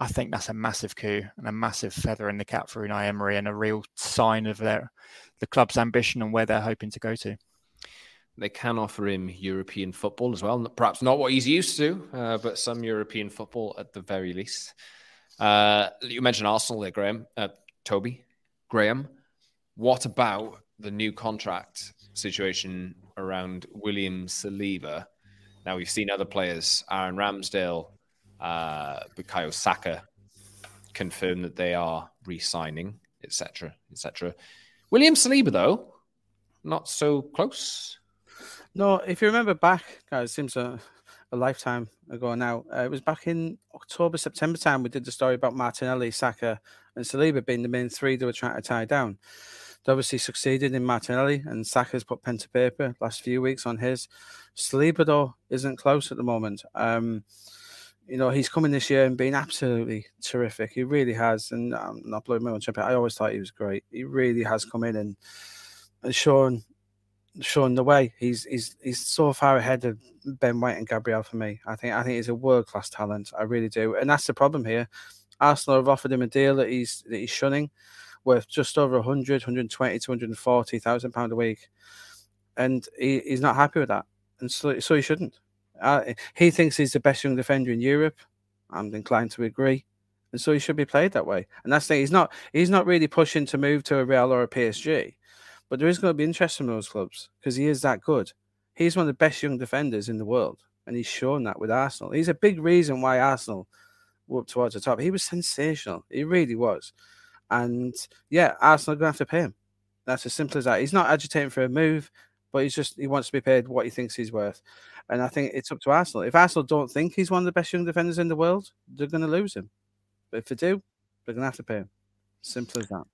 I think that's a massive coup and a massive feather in the cap for Unai Emery, and a real sign of their the club's ambition and where they're hoping to go to. They can offer him European football as well. Perhaps not what he's used to, uh, but some European football at the very least. Uh, you mentioned Arsenal there, Graham. Uh, Toby, Graham, what about the new contract situation around William Saliba? Now, we've seen other players, Aaron Ramsdale, Uh, Bukayo Saka confirmed that they are re-signing, et cetera, et cetera. William Saliba, though, not so close. No, if you remember back, God, it seems a, a lifetime ago now. Uh, it was back in October, September time. We did the story about Martinelli, Saka, and Saliba being the main three they were trying to tie down. They obviously succeeded in Martinelli, and Saka's put pen to paper last few weeks on his. Saliba, though, isn't close at the moment. Um, You know, he's coming this year and been absolutely terrific. He really has. And I'm not blowing my own trumpet. I always thought he was great. He really has come in and, and shown shown the way. He's he's he's so far ahead of Ben White and Gabriel for me. I think I think he's a world class talent. I really do. And that's the problem here. Arsenal have offered him a deal that he's that he's shunning, worth just over one hundred, one hundred twenty, two hundred forty thousand pounds a week, and he, he's not happy with that. And so, so he shouldn't. Uh, he thinks he's the best young defender in Europe. I'm inclined to agree, and so he should be played that way. And that's the thing, he's not he's not really pushing to move to a Real or a P S G, but there is going to be interest from those clubs because he is that good. He's one of the best young defenders in the world, and he's shown that with Arsenal. He's a big reason why Arsenal were up towards the top. He was sensational. He really was. And yeah, Arsenal are going to have to pay him. That's as simple as that. He's not agitating for a move, but he's just he wants to be paid what he thinks he's worth. And I think it's up to Arsenal. If Arsenal don't think he's one of the best young defenders in the world, they're going to lose him. But if they do, they're going to have to pay him. Simple as that.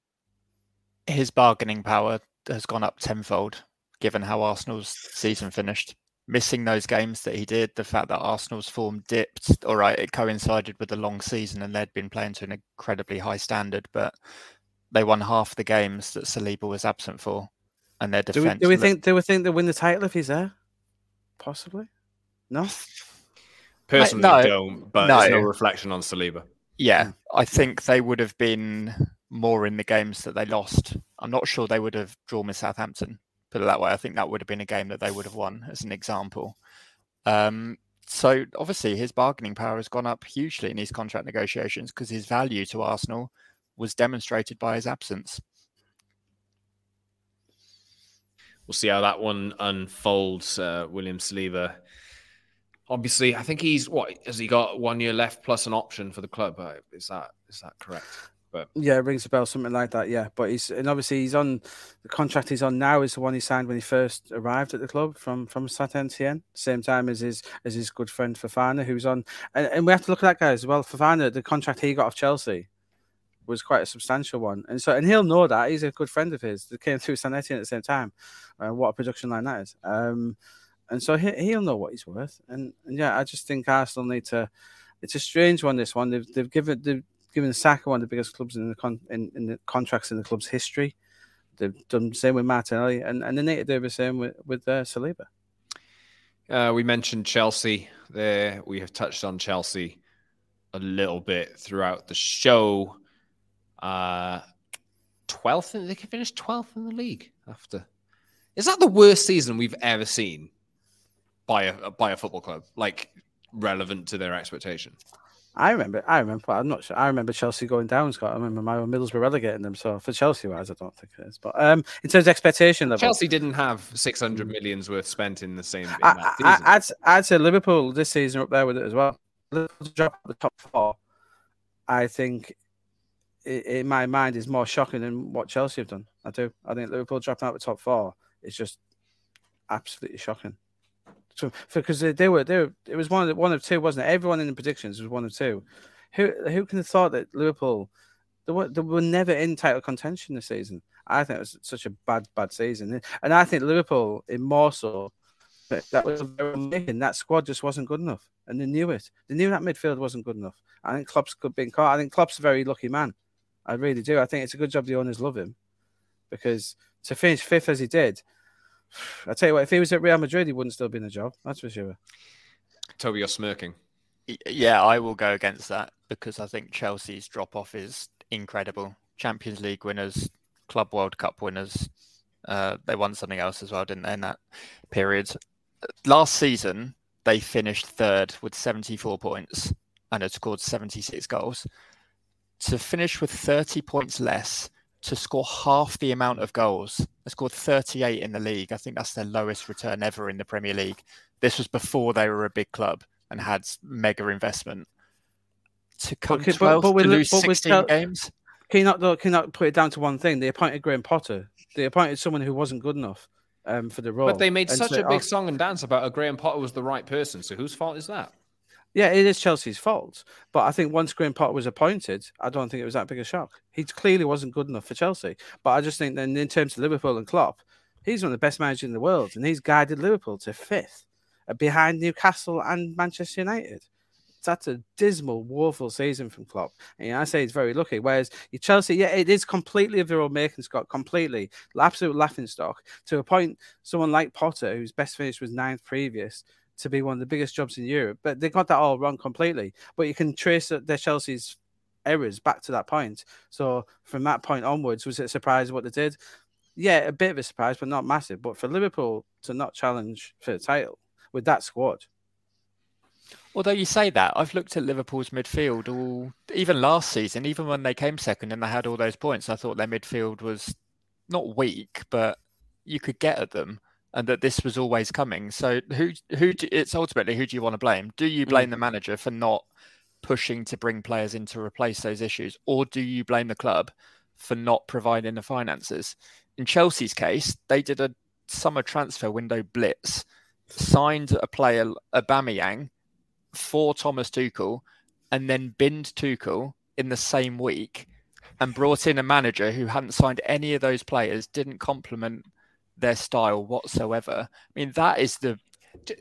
His bargaining power has gone up tenfold, given how Arsenal's season finished. Missing those games that he did, the fact that Arsenal's form dipped, all right, it coincided with a long season and they'd been playing to an incredibly high standard, but they won half the games that Saliba was absent for. And their defense. Do we, do we think? Do we think they win the title if he's there? Possibly. No. Personally, I, no, don't. But no. It's no reflection on Saliba. Yeah, I think they would have been more in the games that they lost. I'm not sure they would have drawn with Southampton. Put it that way. I think that would have been a game that they would have won, as an example. Um, so obviously, his bargaining power has gone up hugely in these contract negotiations because his value to Arsenal was demonstrated by his absence. We'll see how that one unfolds, uh, William Saliba. Obviously, I think he's, what, has he got one year left plus an option for the club? Uh, is that is that correct? But yeah, it rings a bell, something like that, yeah. But he's, and obviously he's on, the contract he's on now is the one he signed when he first arrived at the club from, from Saint-Étienne, same time as his as his good friend Fofana, who's on, and, and we have to look at that guy as well. Fofana, the contract he got off Chelsea was quite a substantial one. And so, and he'll know that. He's a good friend of his that came through Saint-Étienne at the same time. Uh, what a production line that is. Um, and so he, he'll know what he's worth. And, and yeah, I just think Arsenal need to, it's a strange one, this one. They've, they've given they've given Saka one of the biggest clubs in the con, in, in the contracts in the club's history. They've done the same with Martinelli, and, and they need to do the same with, with uh, Saliba. Uh, we mentioned Chelsea there. We have touched on Chelsea a little bit throughout the show. Uh, twelfth, in, they can finish twelfth in the league after. Is that the worst season we've ever seen by a by a football club? Like relevant to their expectation? I remember, I remember, I'm not sure. I remember Chelsea going down, Scott. I remember my own Middlesbrough relegating them. So for Chelsea wise, I don't think it is. But um, in terms of expectation level, Chelsea didn't have six hundred million's worth spent in the same. In I, I, I'd, I'd say Liverpool this season are up there with it as well. Liverpool to drop the top four, I think, in my mind, is more shocking than what Chelsea have done. I do. I think Liverpool dropping out of the top four is just absolutely shocking. So, because they, they were, they were, it was one of one of two, wasn't it? Everyone in the predictions was one of two. Who who can have thought that Liverpool they were they were never in title contention this season? I think it was such a bad bad season, and I think Liverpool in more so that was making that squad just wasn't good enough, and they knew it. They knew that midfield wasn't good enough. I think Klopp's good being caught. I think Klopp's a very lucky man. I really do. I think it's a good job the owners love him, because to finish fifth as he did. I tell you what, if he was at Real Madrid, he wouldn't still be in the job. That's for sure. Toby, you're smirking. Yeah, I will go against that because I think Chelsea's drop-off is incredible. Champions League winners, Club World Cup winners. Uh, they won something else as well, didn't they, in that period? Last season, they finished third with seventy-four points and had scored seventy-six goals. To finish with thirty points less, to score half the amount of goals. They scored thirty-eight in the league. I think that's their lowest return ever in the Premier League. This was before they were a big club and had mega investment. To come okay, twelfth, but, but to lose sixteen Chelsea, games? Can you, not, can you not put it down to one thing? They appointed Graham Potter. They appointed someone who wasn't good enough um, for the role. But they made such a big off. song and dance about how Graham Potter was the right person. So whose fault is that? Yeah, it is Chelsea's fault. But I think once Graham Potter was appointed, I don't think it was that big a shock. He clearly wasn't good enough for Chelsea. But I just think then in terms of Liverpool and Klopp, he's one of the best managers in the world. And he's guided Liverpool to fifth behind Newcastle and Manchester United. That's a dismal, woeful season from Klopp. And I say he's very lucky. Whereas Chelsea, yeah, it is completely of their own making, Scott, completely. Absolute laughingstock. To appoint someone like Potter, whose best finish was ninth previous, to be one of the biggest jobs in Europe. But they got that all wrong completely. But you can trace their Chelsea's errors back to that point. So from that point onwards, was it a surprise what they did? Yeah, a bit of a surprise, but not massive. But for Liverpool to not challenge for the title with that squad. Although you say that, I've looked at Liverpool's midfield all, even last season, even when they came second and they had all those points, I thought their midfield was not weak, but you could get at them. And that this was always coming. So who who do, it's ultimately who do you want to blame? Do you blame the manager for not pushing to bring players in to replace those issues? Or do you blame the club for not providing the finances? In Chelsea's case, they did a summer transfer window blitz, signed a player, Aubameyang, for Thomas Tuchel, and then binned Tuchel in the same week and brought in a manager who hadn't signed any of those players, didn't compliment their style whatsoever. I mean, that is the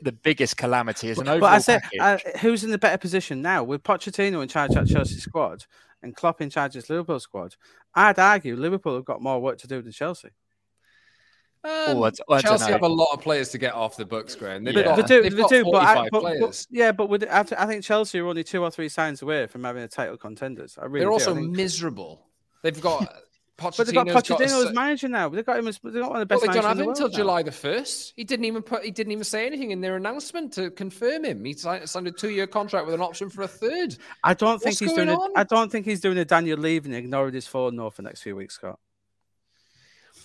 the biggest calamity as an overall. But I said, uh, who's in the better position now with Pochettino in charge of Chelsea squad and Klopp in charge of Liverpool squad? I'd argue Liverpool have got more work to do than Chelsea. Um, oh, I, I Chelsea have a lot of players to get off the books, Graham. They've yeah. got, they do, they've they got do, forty-five but I, players. But, but, yeah, but would, I think Chelsea are only two or three signs away from having a title contenders. I really They're do. also I think... miserable. They've got. But they've got Pochettino as manager now. They've got him as they're not one of the best. Well, they don't have him until July the first. He didn't even put. He didn't even say anything in their announcement to confirm him. He signed a two-year contract with an option for a third. I don't think he's doing. A, I don't think he's doing a Daniel Levy and ignoring his phone now for the next few weeks, Scott.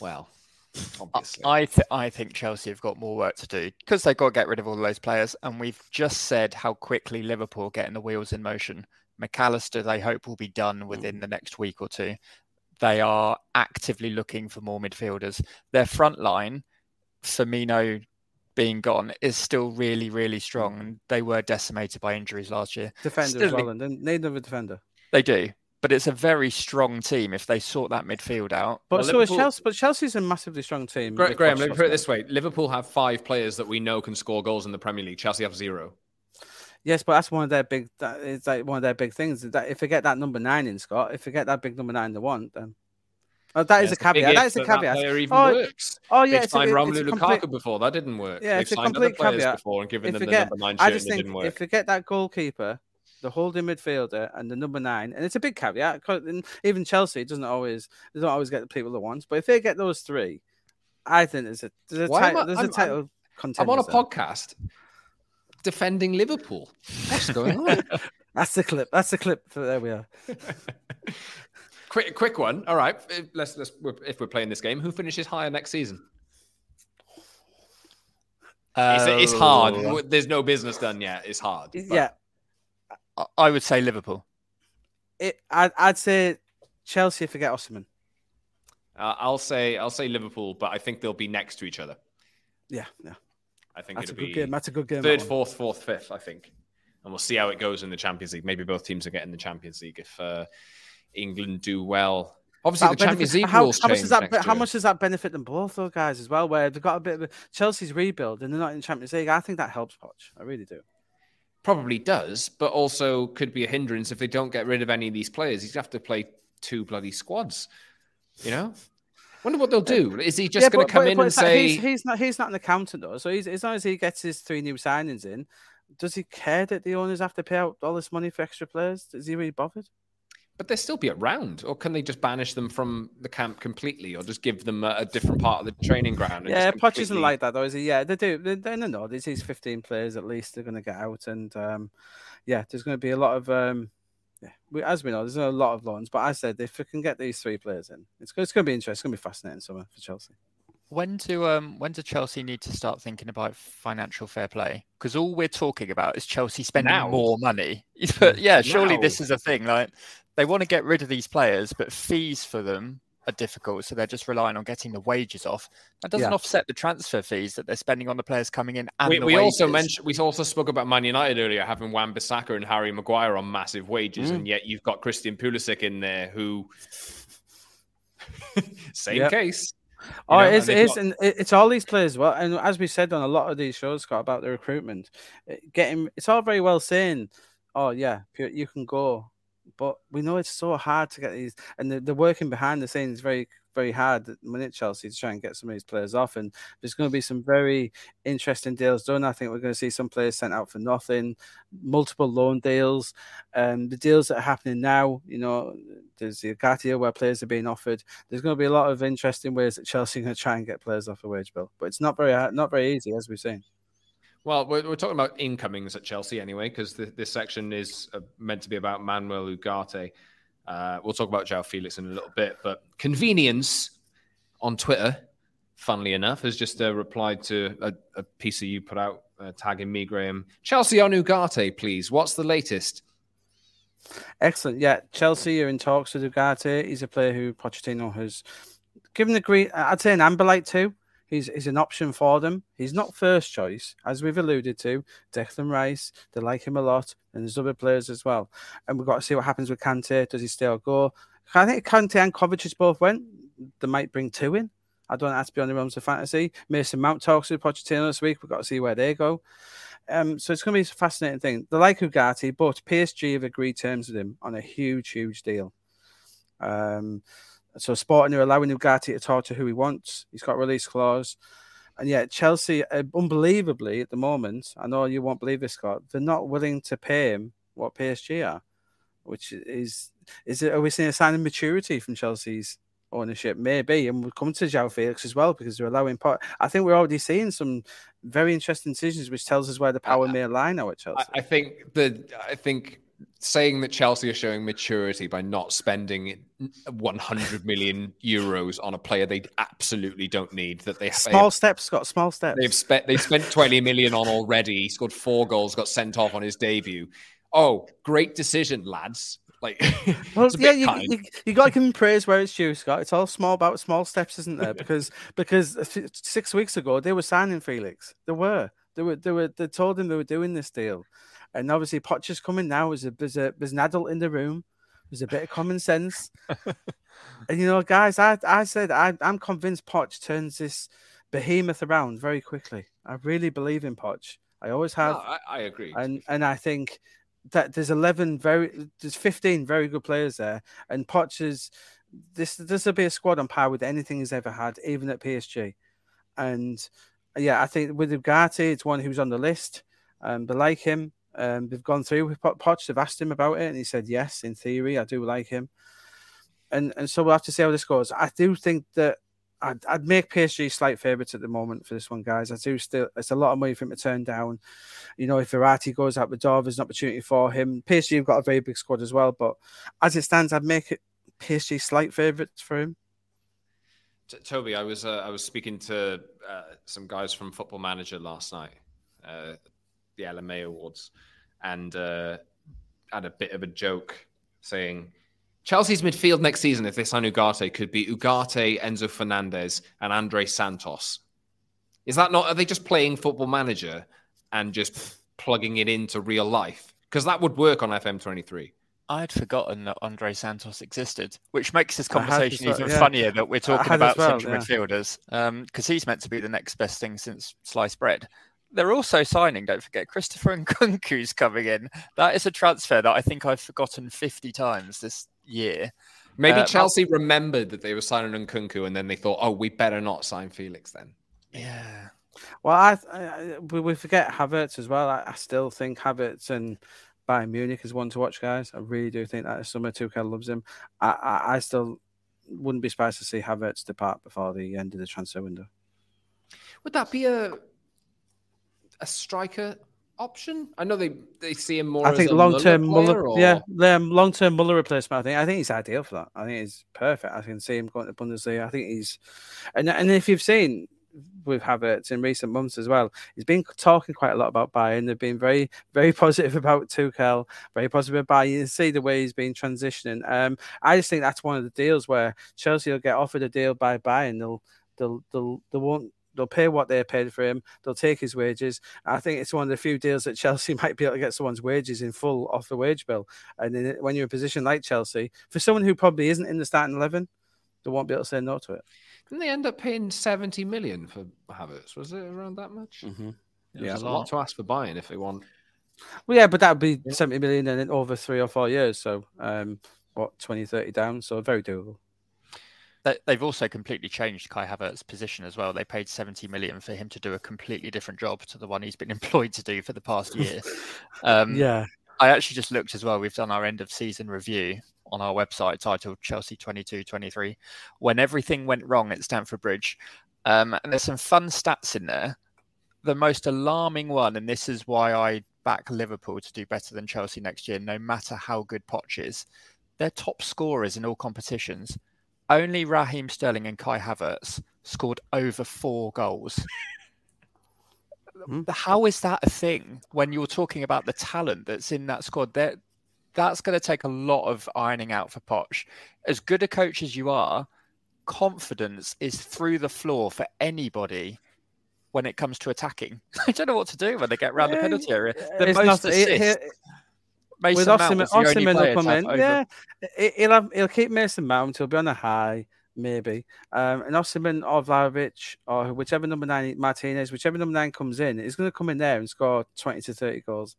Well, obviously, I th- I think Chelsea have got more work to do because they've got to get rid of all those players, and we've just said how quickly Liverpool getting the wheels in motion. McAllister, they hope, will be done within the next week or two. They are actively looking for more midfielders. Their front line, Firmino being gone, is still really, really strong. They were decimated by injuries last year. Defender still, as well, and they need another defender. They do, but it's a very strong team if they sort that midfield out. But well, so Liverpool... is Chelsea. But Chelsea's a massively strong team. Graham, Graham let me put it this way: Liverpool have five players that we know can score goals in the Premier League. Chelsea have zero. Yes, but that's one of their big. That is like one of their big things. That if they get that number nine in, Scott, if they get that big number nine they want, then oh, that yeah, is a caveat. That is a caveat. That player even oh, works. Oh yeah, they've signed Romelu Lukaku complete... before that didn't work. Yeah, they've it's signed a complete other players caveat. Before and given if them the get, number nine shirt. I just and think it didn't work. If they get that goalkeeper, the holding midfielder, and the number nine, and it's a big caveat. Even Chelsea doesn't always they don't always get the people that want. But if they get those three, I think there's a there's a, tit- I, there's a title contender. I'm on a podcast. Defending Liverpool. What's going on? That's the clip. That's the clip. There we are. Quick, quick one. All right. Let's let's. If we're playing this game, who finishes higher next season? Oh. It's, it's hard. There's no business done yet. It's hard. But... Yeah, I would say Liverpool. It. I'd, I'd say Chelsea if they get Osimhen. Uh, I'll say I'll say Liverpool, but I think they'll be next to each other. Yeah, yeah. I think that's it'll a good be game. That's a good game. Third, fourth, fourth, fifth. I think. And we'll see how it goes in the Champions League. Maybe both teams are getting the Champions League if uh, England do well. Obviously, That'll the Champions benefit, League how, rules how change much that, next How year. much does that benefit them both, though, guys, as well, where they've got a bit of a... Chelsea's rebuild and they're not in the Champions League? I think that helps Poch. I really do. Probably does, but also could be a hindrance if they don't get rid of any of these players. He's going to have to play two bloody squads, you know? Wonder what they'll do. Is he just yeah, going to come but, in but and say... He's, he's, not, he's not an accountant, though, so he's, as long as he gets his three new signings in... Does he care that the owners have to pay out all this money for extra players? Is he really bothered? But they'll still be around, or can they just banish them from the camp completely, or just give them a, a different part of the training ground? And yeah, completely... Poch isn't like that, though, is he? Yeah, they do. They, they know there's these fifteen players at least they're going to get out, and um, yeah, there's going to be a lot of. Um, yeah, we, as we know, there's a lot of loans, but I said if we can get these three players in, it's it's going to be interesting. It's going to be fascinating summer for Chelsea. When do um when do Chelsea need to start thinking about financial fair play? Because all we're talking about is Chelsea spending now. more money. But yeah, surely now. this is a thing. Like they want to get rid of these players, but fees for them are difficult, so they're just relying on getting the wages off. That doesn't yeah. offset the transfer fees that they're spending on the players coming in. And we, the we wages. also mentioned we also spoke about Man United earlier, having Wan-Bissaka and Harry Maguire on massive wages, mm. and yet you've got Christian Pulisic in there, who same yep. case. You oh, know, it is, it is, got... and it's all these players. Well, and as we said on a lot of these shows, Scott, about the recruitment, getting it's all very well saying, "Oh yeah, you can go," but we know it's so hard to get these, and the, the working behind the scenes is very, very hard. When it's Chelsea to try and get some of these players off, and there's going to be some very interesting deals done. I think we're going to see some players sent out for nothing, multiple loan deals, um, the deals that are happening now. You know. There's the Agatia where players are being offered. There's going to be a lot of interesting ways that Chelsea are going to try and get players off a wage bill, but it's not very not very easy, as we've seen. Well, we're, we're talking about incomings at Chelsea anyway, because this section is meant to be about Manuel Ugarte. Uh, we'll talk about João Felix in a little bit, but Convenience on Twitter, funnily enough, has just uh, replied to a, a piece that you put out uh, tagging me, Graham. Chelsea on Ugarte, please. What's the latest? Excellent. Yeah, Chelsea are in talks with Ugarte. He's a player who Pochettino has given the green. I'd say an amber light too. He's, he's an option for them. He's not first choice, as we've alluded to. Declan Rice, they like him a lot, and there's other players as well. And we've got to see what happens with Kanté. Does he stay or go? I think Kanté and Kovacic both went. They might bring two in. I don't have to be on the realms of fantasy. Mason Mount talks with Pochettino this week. We've got to see where they go. Um, so it's going to be a fascinating thing. They like Ugarte, but P S G have agreed terms with him on a huge, huge deal. Um, so Sporting are allowing Ugarte to talk to who he wants. He's got a release clause. And yet yeah, Chelsea, uh, unbelievably at the moment, I know you won't believe this, Scott, they're not willing to pay him what P S G are, which is, is it, are we seeing a sign of maturity from Chelsea's ownership? Maybe, and we'll come to João Felix as well, because they're allowing pot. I think we're already seeing some very interesting decisions, which tells us where the power I, may lie now at Chelsea. I, I think the I think saying that Chelsea are showing maturity by not spending one hundred million euros on a player they absolutely don't need. That they small have, steps, Scott. Small steps. They've spent they've spent twenty million on already. He scored four goals, got sent off on his debut. Oh, great decision, lads. Like, well, yeah, you, you you got to give him praise where it's due, Scott. It's all small about small steps, isn't there? Because because six weeks ago they were signing Felix. They were, they were, they were. They told him they were doing this deal, and obviously Poch is coming now. There's a there's, a, there's an adult in the room. There's a bit of common sense, and you know, guys, I I said I I'm convinced Poch turns this behemoth around very quickly. I really believe in Poch. I always have. No, I, I agree, and and I think. That there's eleven very there's fifteen very good players there, and Poch is this this will be a squad on par with anything he's ever had, even at P S G. And yeah, I think with Ugarte, it's one who's on the list. Um, they like him. Um, they've gone through with Poch. They've asked him about it, and he said yes. In theory, I do like him, and and so we'll have to see how this goes. I do think that I'd, I'd make P S G slight favourites at the moment for this one, guys. I do still, it's a lot of money for him to turn down. You know, if Verratti goes out the door, there's an opportunity for him. P S G have got a very big squad as well, but as it stands, I'd make it P S G slight favourites for him. T- Toby, I was uh, I was speaking to uh, some guys from Football Manager last night, uh, the L M A Awards, and uh, had a bit of a joke saying, Chelsea's midfield next season, if they sign Ugarte, could be Ugarte, Enzo Fernandez, and Andre Santos. Is that not... Are they just playing Football Manager and just plugging it into real life? Because that would work on F M twenty-three. I'd forgotten that Andre Santos existed, which makes this conversation even well, yeah. funnier that we're talking about well, central yeah. midfielders, because um, he's meant to be the next best thing since sliced bread. They're also signing, don't forget, Christopher Nkunku's coming in. That is a transfer that I think I've forgotten fifty times this year. Maybe uh, Chelsea but... remembered that they were signing Nkunku and then they thought, oh, we better not sign Felix then. Yeah. Well, I, I we forget Havertz as well. I, I still think Havertz and Bayern Munich is one to watch, guys. I really do think that is summer. Tuchel loves him. I, I, I still wouldn't be surprised to see Havertz depart before the end of the transfer window. Would that be a a striker option? I know they, they see him more I as think a long-term Muller, Muller yeah, um, long-term Muller replacement. I think I think he's ideal for that. I think he's perfect. I can see him going to Bundesliga. I think he's... And, and if you've seen... with Havertz in recent months as well. He's been talking quite a lot about Bayern. They've been very, very positive about Tuchel, very positive about Bayern. You can see the way he's been transitioning. Um, I just think that's one of the deals where Chelsea will get offered a deal by Bayern. They'll, they'll, they'll, they won't, they'll pay what they paid for him. They'll take his wages. I think it's one of the few deals that Chelsea might be able to get someone's wages in full off the wage bill. And in, when you're in a position like Chelsea, for someone who probably isn't in the starting eleven, they won't be able to say no to it. Didn't they end up paying seventy million for Havertz? Was it around that much? Mm-hmm. It yeah, was a lot to ask for Bayern if they want. Well, yeah, but that would be yeah. seventy million and then over three or four years. So, um, what, twenty, thirty down? So, very doable. They've also completely changed Kai Havertz's position as well. They paid seventy million for him to do a completely different job to the one he's been employed to do for the past year. um, yeah. I actually just looked as well. We've done our end of season review on our website titled Chelsea twenty-two twenty-three, when everything went wrong at Stamford Bridge. Um, and there's some fun stats in there. The most alarming one, and this is why I back Liverpool to do better than Chelsea next year, no matter how good Poch is. They're top scorers in all competitions. Only Raheem Sterling and Kai Havertz scored over four goals. How is that a thing when you're talking about the talent that's in that squad? They're, That's going to take a lot of ironing out for Poch. As good a coach as you are, confidence is through the floor for anybody when it comes to attacking. I don't know what to do when they get around yeah, the penalty area. The most not, assists. It, it, it, Mason Mount Osimhen, is the Osimhen only will come in. Over... Yeah, he'll, have, he'll keep Mason Mount. He'll be on a high, maybe. Um, and Osimhen or Vlahovic or whichever number nine, Martinez, whichever number nine comes in, is going to come in there and score twenty to thirty goals.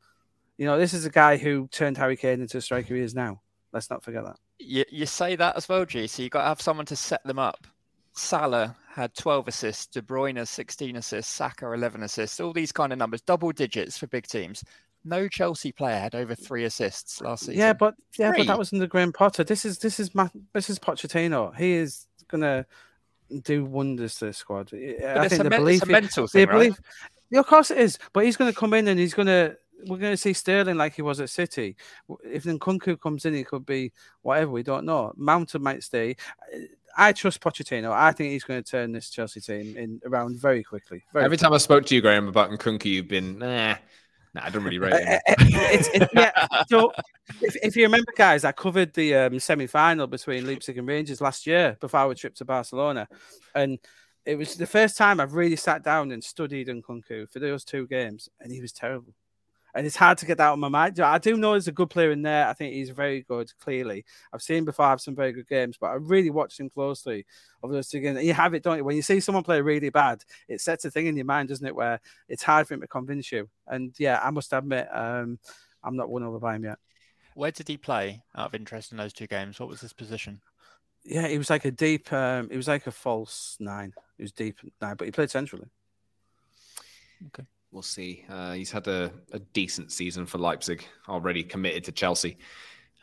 You know, this is a guy who turned Harry Kane into a striker he is now. Let's not forget that. You, you say that as well, G. So you've got to have someone to set them up. Salah had twelve assists, De Bruyne sixteen assists, Saka eleven assists, all these kind of numbers, double digits for big teams. No Chelsea player had over three assists last season. Yeah, but yeah, three. but that was under Graham Potter. This is this is Matt, this is Pochettino. He is gonna do wonders to the squad. But I it's, think a, the men, belief, it's a mental thing, right? Belief, yeah, of course it is. But he's gonna come in and he's gonna. We're going to see Sterling like he was at City. If Nkunku comes in, it could be whatever. We don't know. Mountain might stay. I trust Pochettino. I think he's going to turn this Chelsea team in around very quickly. Very Every quickly. time I spoke to you, Graham, about Nkunku, you've been, nah, nah I don't really rate him. it's, it's, yeah. So, if, if you remember, guys, I covered the um, semi-final between Leipzig and Rangers last year before our trip to Barcelona. And it was the first time I've really sat down and studied Nkunku for those two games. And he was terrible. And it's hard to get that out of my mind. I do know he's a good player in there. I think he's very good, clearly. I've seen him before have some very good games, but I really watched him closely over those two games. And you have it, don't you? When you see someone play really bad, it sets a thing in your mind, doesn't it, where it's hard for him to convince you. And, yeah, I must admit, um, I'm not won over by him yet. Where did he play out of interest in those two games? What was his position? Yeah, he was like a deep... Um, he was like a false nine. He was deep nine, but he played centrally. Okay. We'll see. Uh, he's had a, a decent season for Leipzig, already committed to Chelsea.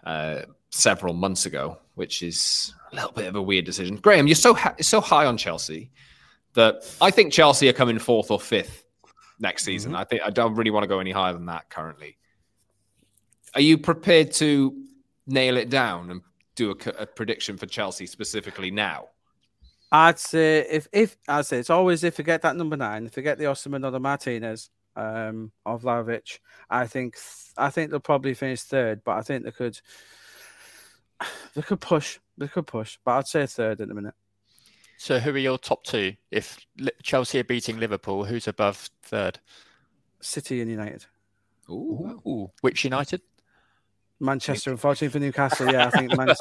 uh, several months ago, which is a little bit of a weird decision. Graham, you're so ha- so high on Chelsea that I think Chelsea are coming fourth or fifth next season. Mm-hmm. I think I don't really want to go any higher than that currently. Are you prepared to nail it down and do a, a prediction for Chelsea specifically now? I'd say if if I say it's always if you get that number nine, if you get the Osimhen or the Martinez um, or Vlahovic, I think th- I think they'll probably finish third, but I think they could they could push they could push, but I'd say third in a minute. So who are your top two? If Chelsea are beating Liverpool, who's above third? City and United. Ooh, Ooh. Which United? Manchester, unfortunately for Newcastle, yeah, I think Man-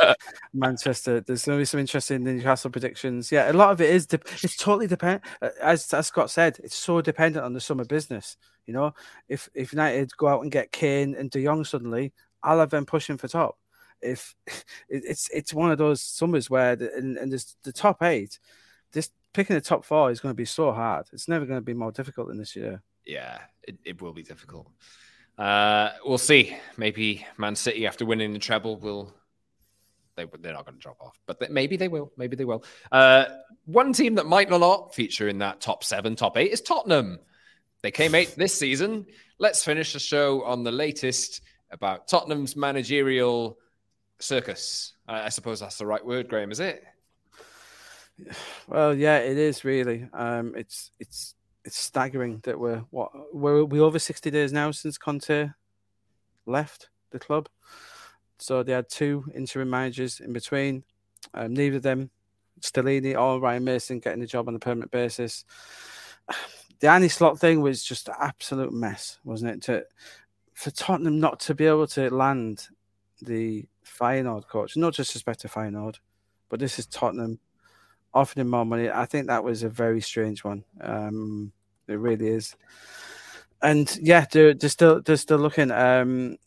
Manchester. There's going to be some interesting Newcastle predictions. Yeah, a lot of it is. De- it's totally dependent. As, as Scott said, it's so dependent on the summer business. You know, if if United go out and get Kane and De Jong suddenly, I'll have them pushing for top. If it's it's one of those summers where the, and, and this, the top eight, this picking the top four is going to be so hard. It's never going to be more difficult than this year. Yeah, it, it will be difficult. Uh, we'll see. Maybe Man City, after winning the treble, will they? They're not going to drop off, but they, maybe they will. Maybe they will. Uh, one team that might not feature in that top seven, top eight is Tottenham. They came eighth this season. Let's finish the show on the latest about Tottenham's managerial circus. I, I suppose that's the right word, Graham. Is it? Well, yeah, it is really. Um, it's it's. It's staggering that we're what we're, we're over sixty days now since Kanté left the club. So they had two interim managers in between. Um, neither of them, Stellini or Ryan Mason, getting the job on a permanent basis. The Annie Slot thing was just an absolute mess, wasn't it? To, for Tottenham not to be able to land the Feyenoord coach, not just respect to Feyenoord, but this is Tottenham. Offered him more money. I think that was a very strange one. Um, it really is. And yeah, they're, they're still they're still looking. Um,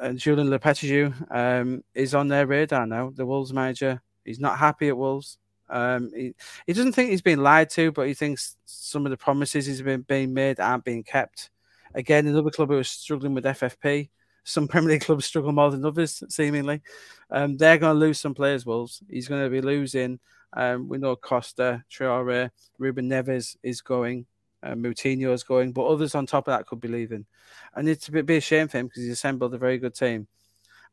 and Julian Lopetegui um, is on their radar now. The Wolves manager. He's not happy at Wolves. Um, he he doesn't think he's been lied to, but he thinks some of the promises he's been being made aren't being kept. Again, another club who is struggling with F F P. Some Premier League clubs struggle more than others, seemingly. Um, they're going to lose some players. Wolves. He's going to be losing. Um, we know Costa, Traore, Ruben Neves is going, uh, Moutinho is going, but others on top of that could be leaving. And it's a bit a shame for him because he's assembled a very good team.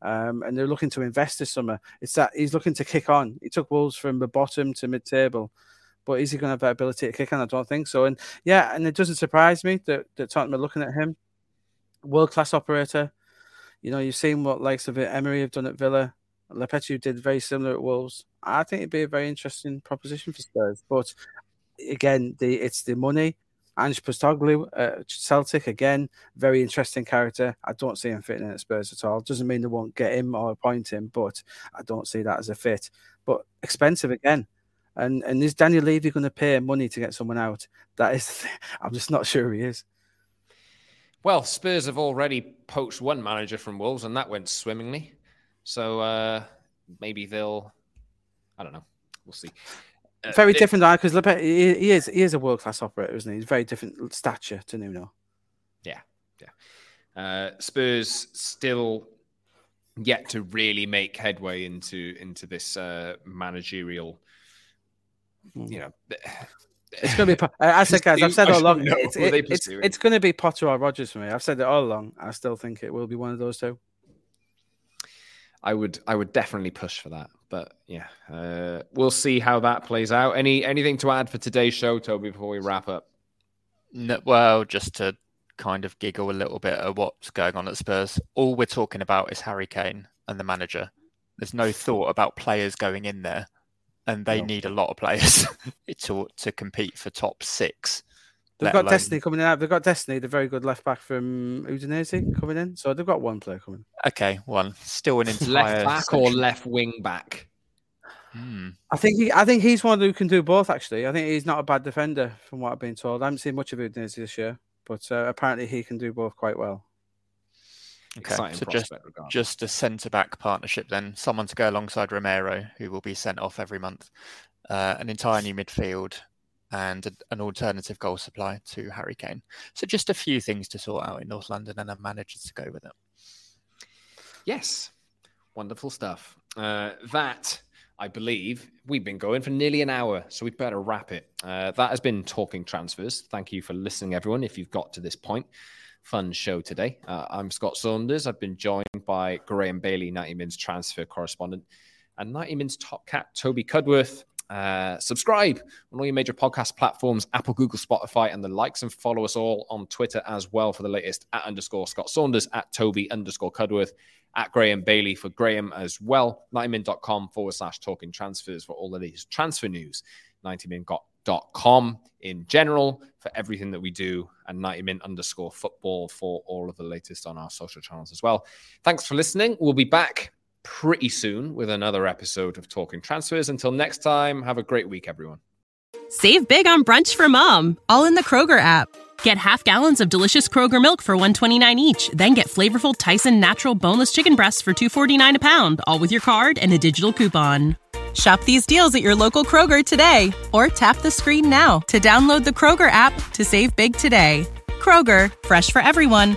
Um, and they're looking to invest this summer. It's that he's looking to kick on. He took Wolves from the bottom to mid-table, but is he going to have that ability to kick on? I don't think so. And yeah, and it doesn't surprise me that, that Tottenham are looking at him. World-class operator. You know, you've seen what likes of Emery have done at Villa. Lopetegui did very similar at Wolves. I think it'd be a very interesting proposition for Spurs. But again, the it's the money. Ange Postecoglou at uh, Celtic, again, very interesting character. I don't see him fitting in at Spurs at all. Doesn't mean they won't get him or appoint him, but I don't see that as a fit. But expensive again. And and is Daniel Levy going to pay money to get someone out? That is the thing. I'm just not sure he is. Well, Spurs have already poached one manager from Wolves, and that went swimmingly. So uh, maybe they'll... I don't know. We'll see. Uh, very different, because Lepe- he, he is he is a world class operator, isn't he? He's very different stature to Nuno. Yeah, yeah. Uh, Spurs still yet to really make headway into into this uh, managerial. You know, it's going to be. I said, guys, I've said all along. It's, it, it's, it's going to be Potter or Rodgers for me. I've said it all along. I still think it will be one of those two. I would, I would definitely push for that. But yeah, uh, we'll see how that plays out. Any anything to add for today's show, Toby, before we wrap up? No, well, just to kind of giggle a little bit at what's going on at Spurs. All we're talking about is Harry Kane and the manager. There's no thought about players going in there, and they no. need a lot of players to to compete for top six. They've got alone... Destiny coming in. They've got Destiny, the very good left back from Udinese, coming in. So they've got one player coming. Okay, one. Still an entire left back section. Or left wing back. Hmm. I think he, I think he's one who can do both. Actually, I think he's not a bad defender, from what I've been told. I haven't seen much of Udinese this year, but uh, apparently he can do both quite well. Okay, exciting so just regardless. Just a centre back partnership then. Someone to go alongside Romero, who will be sent off every month. Uh, an entire new midfield. And an alternative goal supply to Harry Kane. So just a few things to sort out in North London, and I've managed to go with it. Yes. Wonderful stuff. Uh, that, I believe, we've been going for nearly an hour, so we better wrap it. Uh, that has been Talking Transfers. Thank you for listening, everyone, if you've got to this point. Fun show today. Uh, I'm Scott Saunders. I've been joined by Graham Bailey, ninety min's transfer correspondent, and ninety min's top cat, Toby Cudworth. Uh, subscribe on all your major podcast platforms, Apple, Google, Spotify, and the likes, and follow us all on Twitter as well for the latest, at underscore Scott Saunders, at Toby underscore Cudworth, at Graham Bailey for Graham as well, ninety min dot com forward slash talking transfers for all the latest transfer news, ninety min dot com in general for everything that we do, and ninety min underscore football for all of the latest on our social channels as well. Thanks for listening. We'll be back pretty soon with another episode of Talking Transfers. Until next time, have a great week, everyone. Save big on brunch for mom, all in the Kroger app. Get half gallons of delicious Kroger milk for one dollar and twenty-nine cents each. Then get flavorful Tyson natural boneless chicken breasts for two dollars and forty-nine cents a pound, all with your card and a digital coupon. Shop these deals at your local Kroger today, or tap the screen now to download the Kroger app to save big today. Kroger, fresh for everyone.